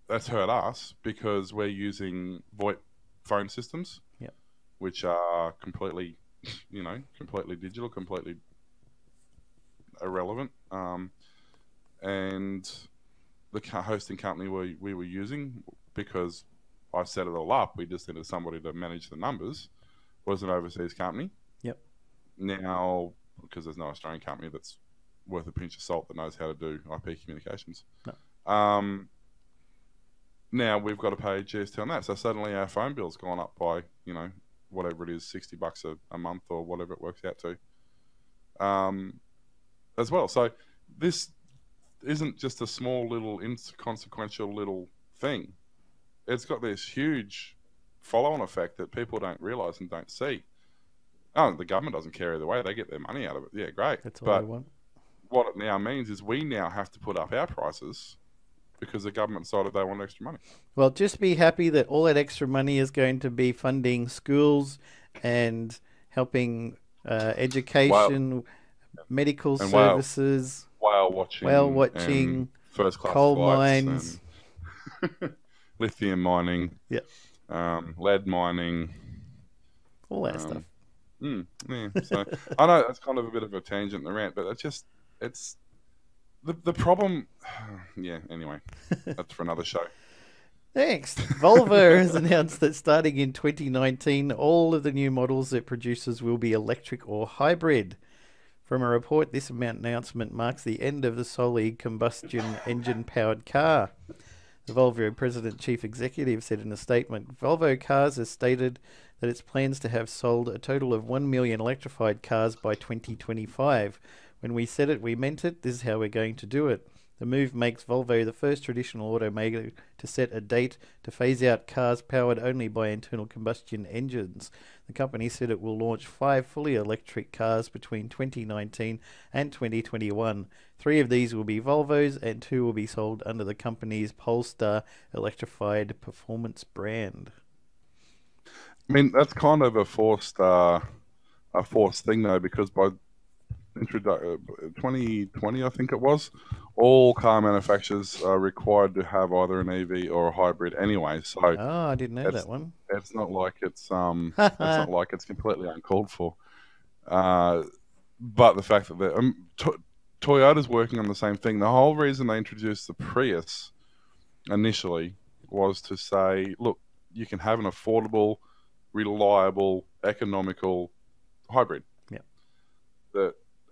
that's hurt us because we're using VoIP phone systems, which are completely, you know, completely digital, completely irrelevant. And the hosting company we were using, because I set it all up, we just needed somebody to manage the numbers, was an overseas company. Yep. Now, because there's no Australian company that's worth a pinch of salt that knows how to do IP communications. No. Now we've got to pay GST on that. So suddenly our phone bill's gone up by, you know, whatever it is, 60 bucks a month or whatever it works out to, as well. So this isn't just a small little inconsequential little thing. It's got this huge follow-on effect that people don't realise and don't see. Oh, the government doesn't care either way. They get their money out of it. Yeah, great. That's all they want. What it now means is we now have to put up our prices because the government decided they want extra money. Well, just be happy that all that extra money is going to be funding schools and helping education, medical services, whale watching, first-class coal mines, and lithium mining, lead mining, all that stuff. So I know that's kind of a bit of a tangent and a rant, but it's just the problem. Yeah. Anyway, that's for another show. Next, Volvo has announced that starting in 2019, all of the new models it produces will be electric or hybrid. From a report, this announcement marks the end of the solid combustion engine-powered car. The Volvo President Chief Executive said in a statement, Volvo Cars has stated that its plans to have sold a total of 1 million electrified cars by 2025. When we said it, we meant it. This is how we're going to do it. The move makes Volvo the first traditional automaker to set a date to phase out cars powered only by internal combustion engines. The company said it will launch 5 fully electric cars between 2019 and 2021. 3 of these will be Volvos and 2 will be sold under the company's Polestar electrified performance brand. I mean, that's kind of a forced thing though, because by 2020, I think it was, all car manufacturers are required to have either an EV or a hybrid anyway. So I didn't know that one. It's not like it's completely uncalled for. But the fact that Toyota's working on the same thing. The whole reason they introduced the Prius initially was to say, look, you can have an affordable, reliable, economical hybrid. Yeah.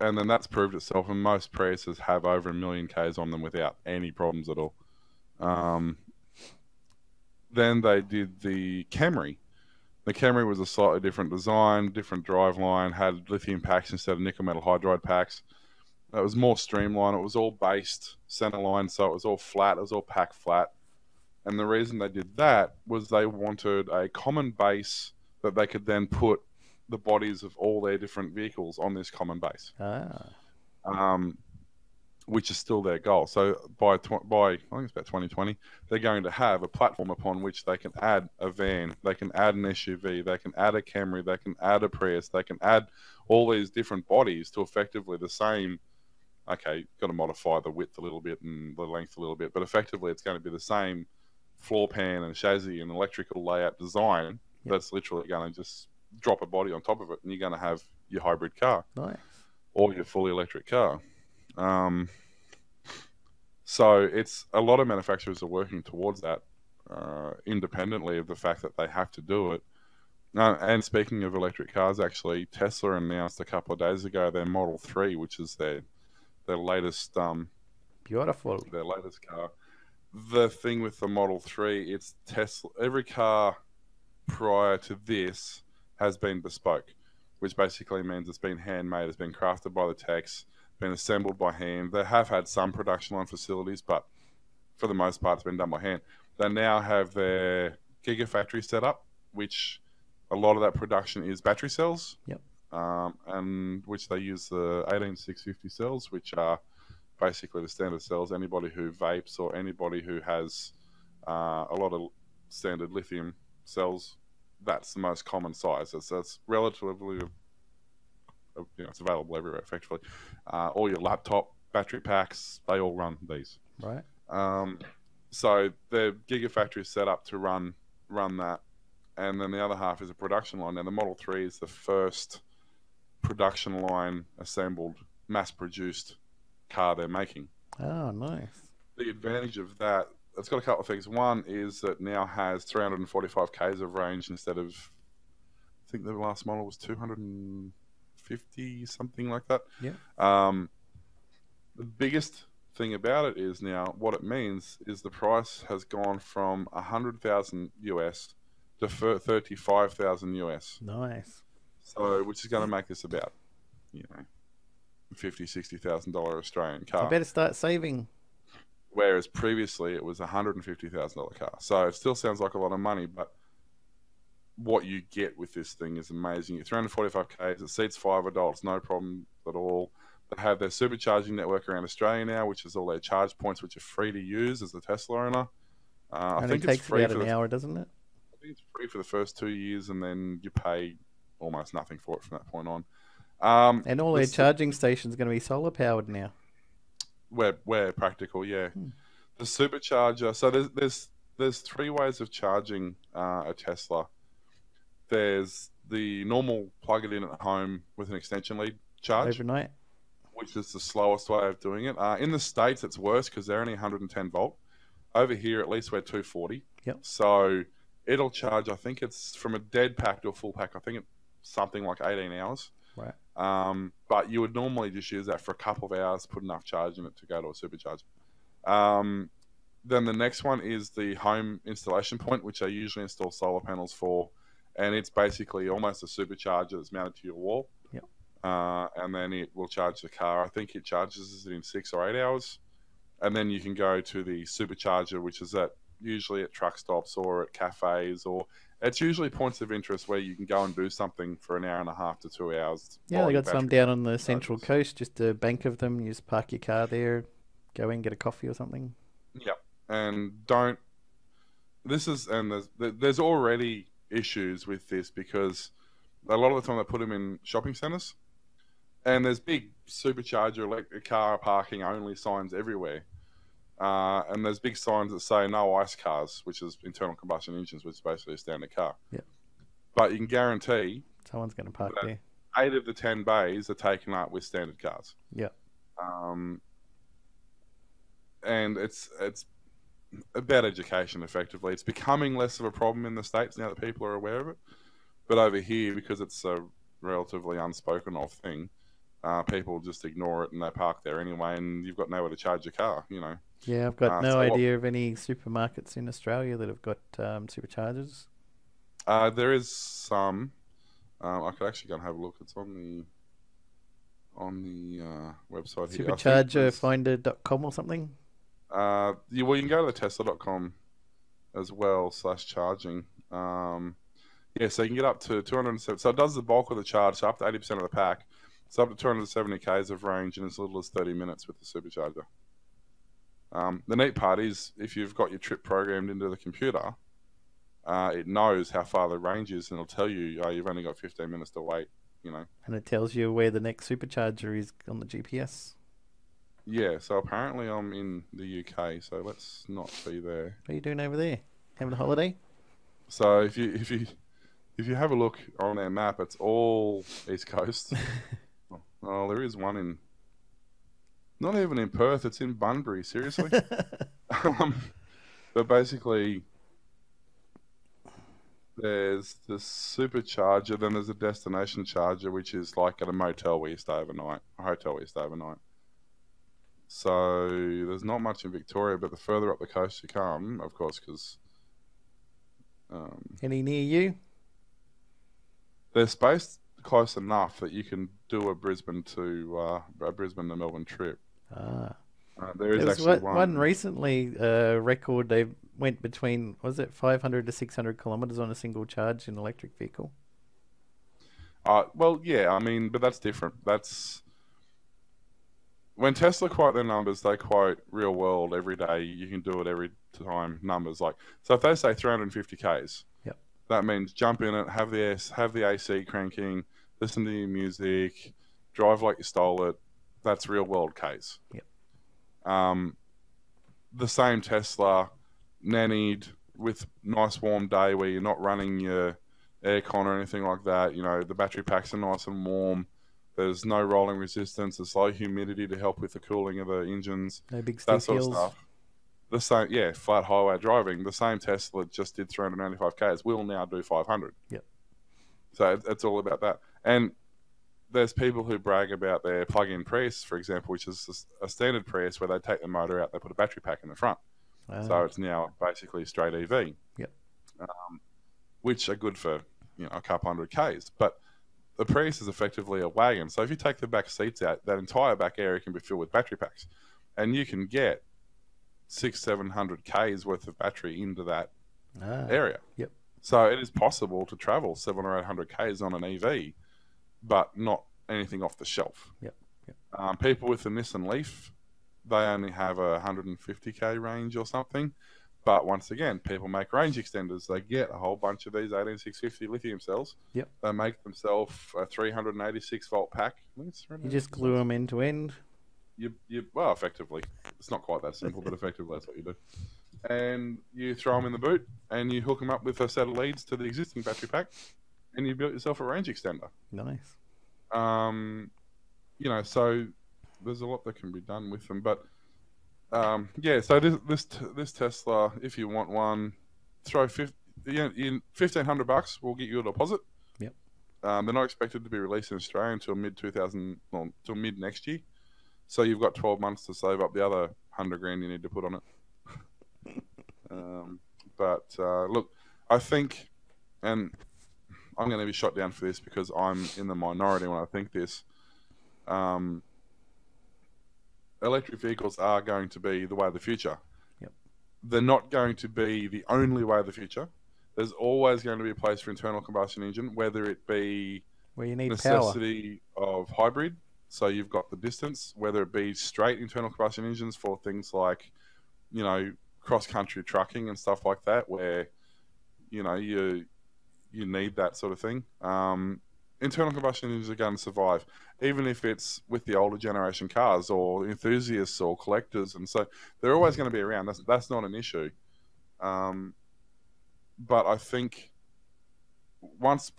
And then that's proved itself, and most Priuses have over 1 million Ks on them without any problems at all. Then they did the Camry. The Camry was a slightly different design, different driveline, had lithium packs instead of nickel metal hydride packs. It was more streamlined. It was all based centerline, so it was all flat. It was all pack flat. And the reason they did that was they wanted a common base that they could then put the bodies of all their different vehicles on this common base, which is still their goal. So by I think it's about 2020, they're going to have a platform upon which they can add a van, they can add an SUV, they can add a Camry, they can add a Prius, they can add all these different bodies to effectively the same. Okay, you've got to modify the width a little bit and the length a little bit, but effectively it's going to be the same floor pan and chassis and electrical layout design. Yep. That's literally going to just drop a body on top of it, and you're going to have your hybrid car. Nice. Or your fully electric car. So it's a lot of manufacturers are working towards that, independently of the fact that they have to do it. And speaking of electric cars, actually, Tesla announced a couple of days ago their Model 3, which is their latest beautiful, their latest car. The thing with the Model 3, it's Tesla. Every car prior to this has been bespoke, which basically means it's been handmade, it's been crafted by the techs, been assembled by hand. They have had some production line facilities, but for the most part, it's been done by hand. They now have their Gigafactory set up, which a lot of that production is battery cells. Yep. And which they use the 18650 cells, which are basically the standard cells. Anybody who vapes or anybody who has a lot of standard lithium cells, that's the most common size. That's relatively, you know, it's available everywhere effectively. All your laptop battery packs, they all run these. Right. So the Gigafactory is set up to run that, and then the other half is a production line. Now the Model 3 is the first production line assembled, mass-produced car they're making. Oh, nice. The advantage of that, it's got a couple of things. One is that now has 345 Ks of range instead of, I think the last model was 250, something like that. Yeah. The biggest thing about it is now what it means is the price has gone from $100,000 US to $35,000 US. Nice. So, which is going to make this about, you know, $50,000-$60,000 Australian car. I better start saving. Whereas previously it was $150,000 car. So it still sounds like a lot of money, but what you get with this thing is amazing. It's 345 Ks, it seats 5 adults, no problem at all. They have their supercharging network around Australia now, which is all their charge points, which are free to use as a Tesla owner. I think it takes about an hour, doesn't it? I think it's free for the first 2 years, and then you pay almost nothing for it from that point on. And all their charging stations are going to be solar powered now. Where practical, yeah. Hmm. The supercharger. So there's 3 ways of charging a Tesla. There's the normal plug it in at home with an extension lead charge overnight, which is the slowest way of doing it. In the States, it's worse because they're only 110 volt. Over here, at least we're 240. Yep. So it'll charge. I think it's from a dead pack to a full pack. I think it's something like 18 hours. Right. But you would normally just use that for a couple of hours, put enough charge in it to go to a supercharger. Then the next one is the home installation point, which I usually install solar panels for, and it's basically almost a supercharger that's mounted to your wall. Yep. And then it will charge the car. I think it charges it in 6 or 8 hours, and then you can go to the supercharger, which is at usually at truck stops or at cafes, or it's usually points of interest where you can go and do something for an hour and a half to 2 hours. Yeah, they got some down on the central coast, just a bank of them. You just park your car there, go in, get a coffee or something. Yeah, and don't... This is... And there's already issues with this because a lot of the time they put them in shopping centres, and there's big supercharger, electric car parking only signs everywhere. And there's big signs that say no ICE cars, which is internal combustion engines, which is basically a standard car. Yeah. But you can guarantee someone's going to park there. 8 of the 10 bays are taken up with standard cars. Yeah. And it's about education, effectively. It's becoming less of a problem in the States now that people are aware of it. But over here, because it's a relatively unspoken of thing, people just ignore it and they park there anyway, and you've got nowhere to charge your car, you know. Yeah, I've got no idea of any supermarkets in Australia that have got superchargers. There is some. I could actually go and have a look. It's on the website here. Superchargerfinder.com or something? Well, you can go to the Tesla.com as well, /charging. Yeah, so you can get up to 270. So it does the bulk of the charge, so up to 80% of the pack. It's up to 270 Ks of range in as little as 30 minutes with the supercharger. The neat part is, if you've got your trip programmed into the computer, it knows how far the range is, and it'll tell you, oh, you've only got 15 minutes to wait, you know. And it tells you where the next supercharger is on the GPS. Yeah, so apparently I'm in the UK, so let's not be there. What are you doing over there? Having a holiday? So if you have a look on their map, it's all East Coast. Oh, there is one in, not even in Perth, it's in Bunbury, seriously? But basically, there's the supercharger, then there's a destination charger, which is like at a motel where you stay overnight, a hotel where you stay overnight. So there's not much in Victoria, but the further up the coast you come, of course, because... any near you? They're spaced close enough that you can do a Brisbane to Melbourne trip. Ah. There was actually one recently record. They went between, was it 500 to 600 kilometers on a single charge in an electric vehicle? Well, yeah, I mean, but that's different. That's... When Tesla quote their numbers, they quote real world, every day, you can do it every time numbers. Like, so if they say 350 Ks, yep, that means jump in it, have the AC cranking, listen to your music, drive like you stole it. That's real world Ks. Yep. The same Tesla nannied with nice warm day where you're not running your aircon or anything like that. You know, the battery packs are nice and warm. There's no rolling resistance. There's low humidity to help with the cooling of the engines. No big steep hills. That sort of stuff. The same, yeah, flat highway driving. The same Tesla just did 395 Ks. We'll now do 500. Yep. So it's all about that. And there's people who brag about their plug-in Prius, for example, which is a standard Prius where they take the motor out, they put a battery pack in the front. So it's now basically straight EV. Yep. Which are good for, you know, a couple hundred Ks. But the Prius is effectively a wagon. So if you take the back seats out, that entire back area can be filled with battery packs. And you can get 600-700 Ks worth of battery into that area. Yep. So it is possible to travel 700 or 800 Ks on an EV, but not anything off the shelf. Yep. Yep. People with the Nissan Leaf, they only have a 150 K range or something. But once again, people make range extenders. They get a whole bunch of these 18650 lithium cells. Yep. They make themselves a 386 volt pack. You just glue them end to end. Well, effectively. It's not quite that simple, but effectively that's what you do. And you throw them in the boot, and you hook them up with a set of leads to the existing battery pack, and you built yourself a range extender. Nice. You know, so there's a lot that can be done with them, but. Yeah, so this Tesla, if you want one, throw 1500 bucks, we'll get you a deposit. Yep. They're not expected to be released in Australia until mid next year. So you've got 12 months to save up the other 100 grand you need to put on it. Look, I think, and I'm going to be shot down for this because I'm in the minority when I think this. Electric vehicles are going to be the way of the future. Yep. They're not going to be the only way of the future. There's always going to be a place for internal combustion engine, whether it be where you need necessity power. Of hybrid, so you've got the distance, whether it be straight internal combustion engines for things like, you know, cross-country trucking and stuff like that, where, you know, you need that sort of thing. Internal combustion engines are going to survive, even if it's with the older generation cars or enthusiasts or collectors, and so they're always going to be around. That's not an issue. But I think once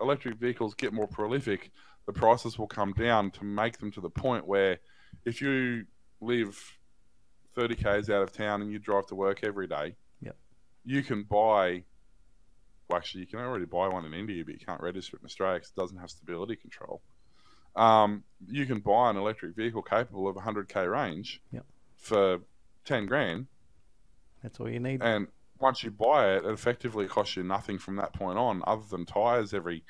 electric vehicles get more prolific, the prices will come down to make them to the point where if you live 30 Ks out of town and you drive to work every day, yep, you can buy, well, actually you can already buy one in India, but you can't register it in Australia because it doesn't have stability control. You can buy an electric vehicle capable of 100K range, yep, for 10 grand. That's all you need. And once you buy it, it effectively costs you nothing from that point on, other than tires every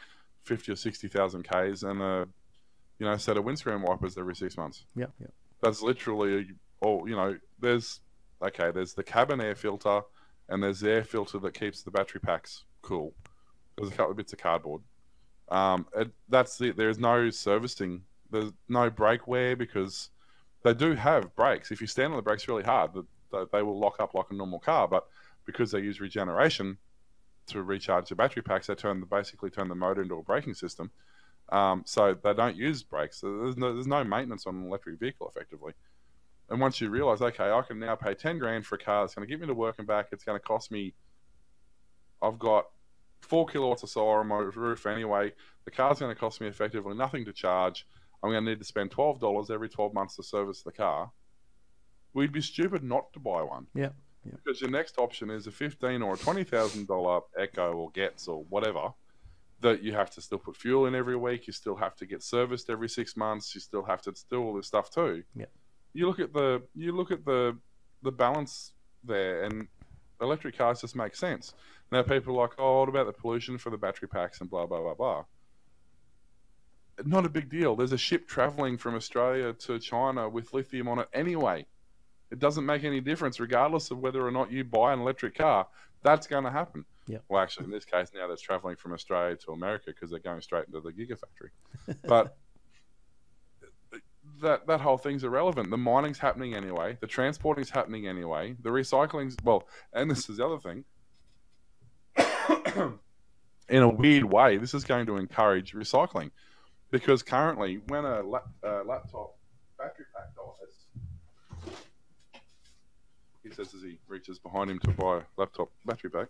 50 or 60,000 Ks and a, you know, set of windscreen wipers every 6 months. Yeah, yeah. That's literally all. You know, there's, okay, there's the cabin air filter, and there's the air filter that keeps the battery packs cool. There's a couple of bits of cardboard. That's it. There's no servicing. There's no brake wear, because they do have brakes. If you stand on the brakes really hard, they will lock up like a normal car, but because they use regeneration to recharge the battery packs, they basically turn the motor into a braking system. So they don't use brakes. So there's no maintenance on an electric vehicle effectively. And once you realize, okay, I can now pay 10 grand for a car that's going to get me to work and back. It's going to cost me, I've got 4 kilowatts of solar on my roof anyway. The car's going to cost me effectively nothing to charge. I'm going to need to spend $12 every 12 months to service the car. We'd be stupid not to buy one. Yeah. Yeah. Because your next option is a $15,000 or a $20,000 Echo or Getz or whatever, that you have to still put fuel in every week. You still have to get serviced every 6 months. You still have to do all this stuff too. Yeah. You look at the balance there, and electric cars just make sense. Now people are like, oh, what about the pollution for the battery packs and blah blah blah blah? Not a big deal. There's a ship traveling from Australia to China with lithium on it anyway. It doesn't make any difference, regardless of whether or not you buy an electric car. That's going to happen. Yep. Well, actually, in this case, now that's traveling from Australia to America because they're going straight into the Gigafactory. But that whole thing's irrelevant. The mining's happening anyway. The transporting's happening anyway. The recycling's... Well, and this is the other thing. In a weird way, this is going to encourage recycling. Because currently, when a laptop battery pack dies... He says as he reaches behind him to buy a laptop battery pack.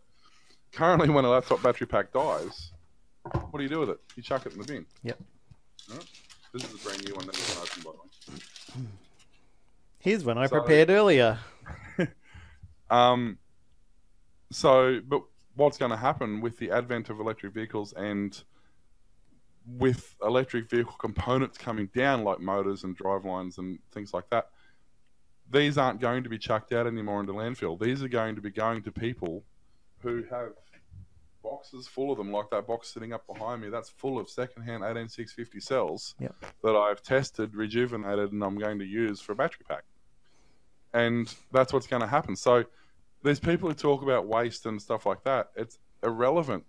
Currently, when a laptop battery pack dies, what do you do with it? You chuck it in the bin. Yep. Right. This is a brand new one that was opened, by the way. Here's one I prepared earlier. But what's going to happen with the advent of electric vehicles and with electric vehicle components coming down, like motors and drivelines and things like that, these aren't going to be chucked out anymore into landfill. These are going to be going to people who have boxes full of them, like that box sitting up behind me. That's full of secondhand 18650 cells, yep, that I've tested, rejuvenated, and I'm going to use for a battery pack. And that's what's going to happen. So there's people who talk about waste and stuff like that. It's irrelevant.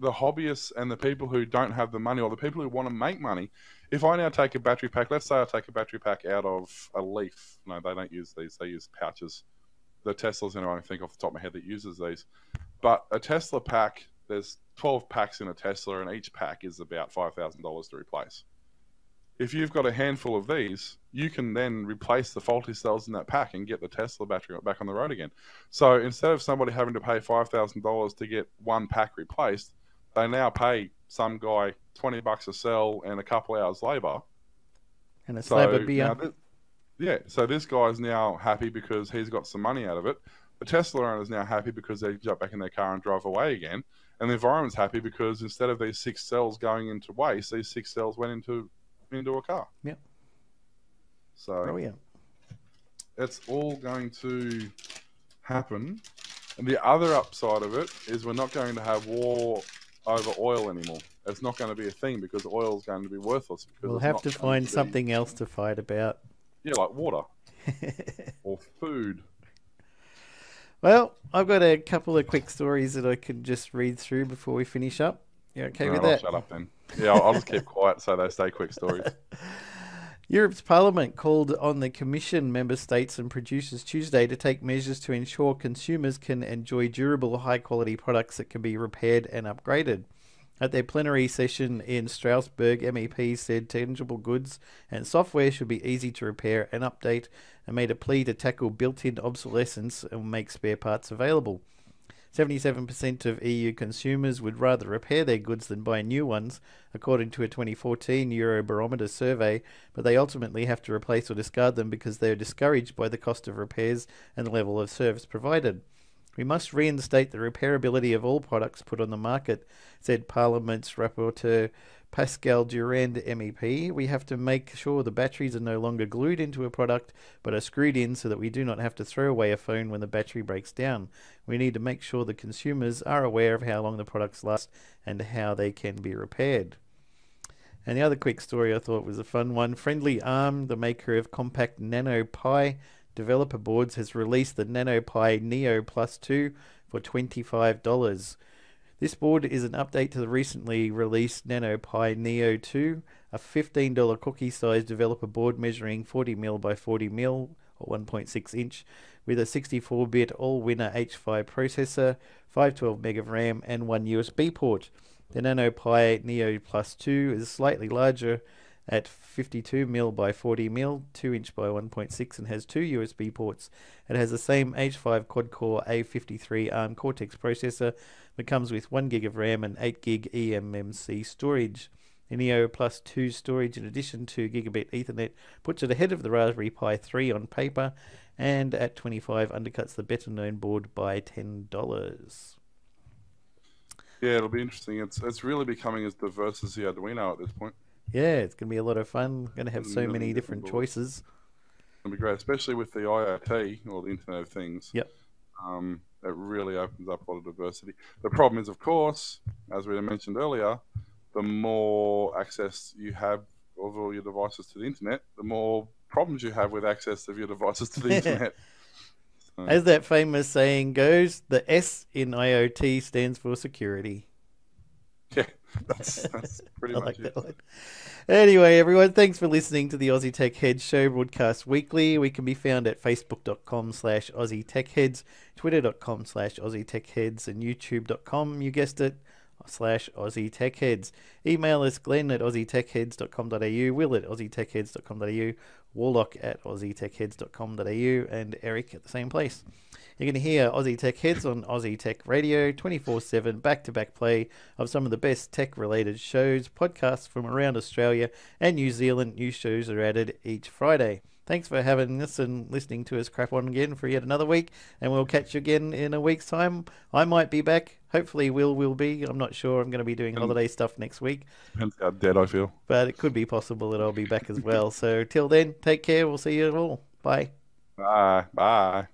The hobbyists and the people who don't have the money, or the people who want to make money. If I now take a battery pack, let's say I take a battery pack out of a Leaf. No, they don't use these. They use pouches. The Tesla's, I think off the top of my head, that uses these. But a Tesla pack, there's 12 packs in a Tesla, and each pack is about $5,000 to replace. If you've got a handful of these, you can then replace the faulty cells in that pack and get the Tesla battery back on the road again. So instead of somebody having to pay $5,000 to get one pack replaced, they now pay some guy $20 a cell and a couple hours labor. And a slab of beer. Yeah, so this guy's now happy because he's got some money out of it. The Tesla owner's now happy because they jump back in their car and drive away again. And the environment's happy because instead of these 6 cells going into waste, these 6 cells went into a car. Yep. So it's all going to happen. And the other upside of it is we're not going to have war over oil anymore. It's not going to be a thing because oil is going to be worthless. Because we'll have to find something else to fight about. Yeah, like water or food. Well, I've got a couple of quick stories that I could just read through before we finish up. You okay with that? I'll shut up then. Yeah, I'll just keep quiet so they stay quick stories. Europe's Parliament called on the Commission, member states and producers Tuesday to take measures to ensure consumers can enjoy durable, high-quality products that can be repaired and upgraded. At their plenary session in Strasbourg, MEPs said tangible goods and software should be easy to repair and update, and made a plea to tackle built-in obsolescence and make spare parts available. 77% of EU consumers would rather repair their goods than buy new ones, according to a 2014 Eurobarometer survey, but they ultimately have to replace or discard them because they are discouraged by the cost of repairs and the level of service provided. We must reinstate the repairability of all products put on the market, said Parliament's rapporteur Pascal Durand, MEP. We have to make sure the batteries are no longer glued into a product but are screwed in so that we do not have to throw away a phone when the battery breaks down. We need to make sure the consumers are aware of how long the products last and how they can be repaired. And the other quick story I thought was a fun one. Friendly Arm, the maker of compact NanoPi developer boards, has released the NanoPi Neo Plus 2 for $25. This board is an update to the recently released NanoPi Neo 2, a $15 cookie-sized developer board measuring 40mm by 40mm or 1.6 inch with a 64-bit all-winner H5 processor, 512MB of RAM and one USB port. The NanoPi Neo Plus 2 is slightly larger at 52mm by 40mm, 2 inch by 1.6, and has two USB ports. It has the same H5 quad-core A53 ARM Cortex processor that comes with 1GB of RAM and 8GB eMMC storage. The Neo Plus 2 storage, in addition to Gigabit Ethernet, puts it ahead of the Raspberry Pi 3 on paper, and at $25 undercuts the better-known board by $10. Yeah, it'll be interesting. It's really becoming as diverse as the Arduino at this point. Yeah, it's going to be a lot of fun. Going to have so many different choices. It'll be great, especially with the IoT, or the Internet of Things. Yep. It really opens up a lot of diversity. The problem is, of course, as we mentioned earlier, the more access you have of all your devices to the Internet, the more problems you have with access of your devices to the Internet. So. As that famous saying goes, the S in IoT stands for security. Yeah. That's pretty much it. Anyway, everyone, thanks for listening to the Aussie Tech Heads show, broadcast weekly. We can be found at facebook.com/Aussie Tech Heads, twitter.com/Aussie Tech Heads, and youtube.com, you guessed it, /Aussie Tech Heads. Email us Glenn at aussietechheads.com.au, Will at aussietechheads.com.au, Warlock at aussietechheads.com.au, and Eric at the same place. You're going to hear Aussie Tech Heads on Aussie Tech Radio, 24/7, back-to-back play of some of the best tech-related shows, podcasts from around Australia and New Zealand. New shows are added each Friday. Thanks for having us and listening to us crap on again for yet another week, and we'll catch you again in a week's time. I might be back. Hopefully Will will be. I'm not sure. I'm going to be doing holiday stuff next week. Depends how dead I feel. But it could be possible that I'll be back as well. So till then, take care. We'll see you all. Bye. Bye. Bye.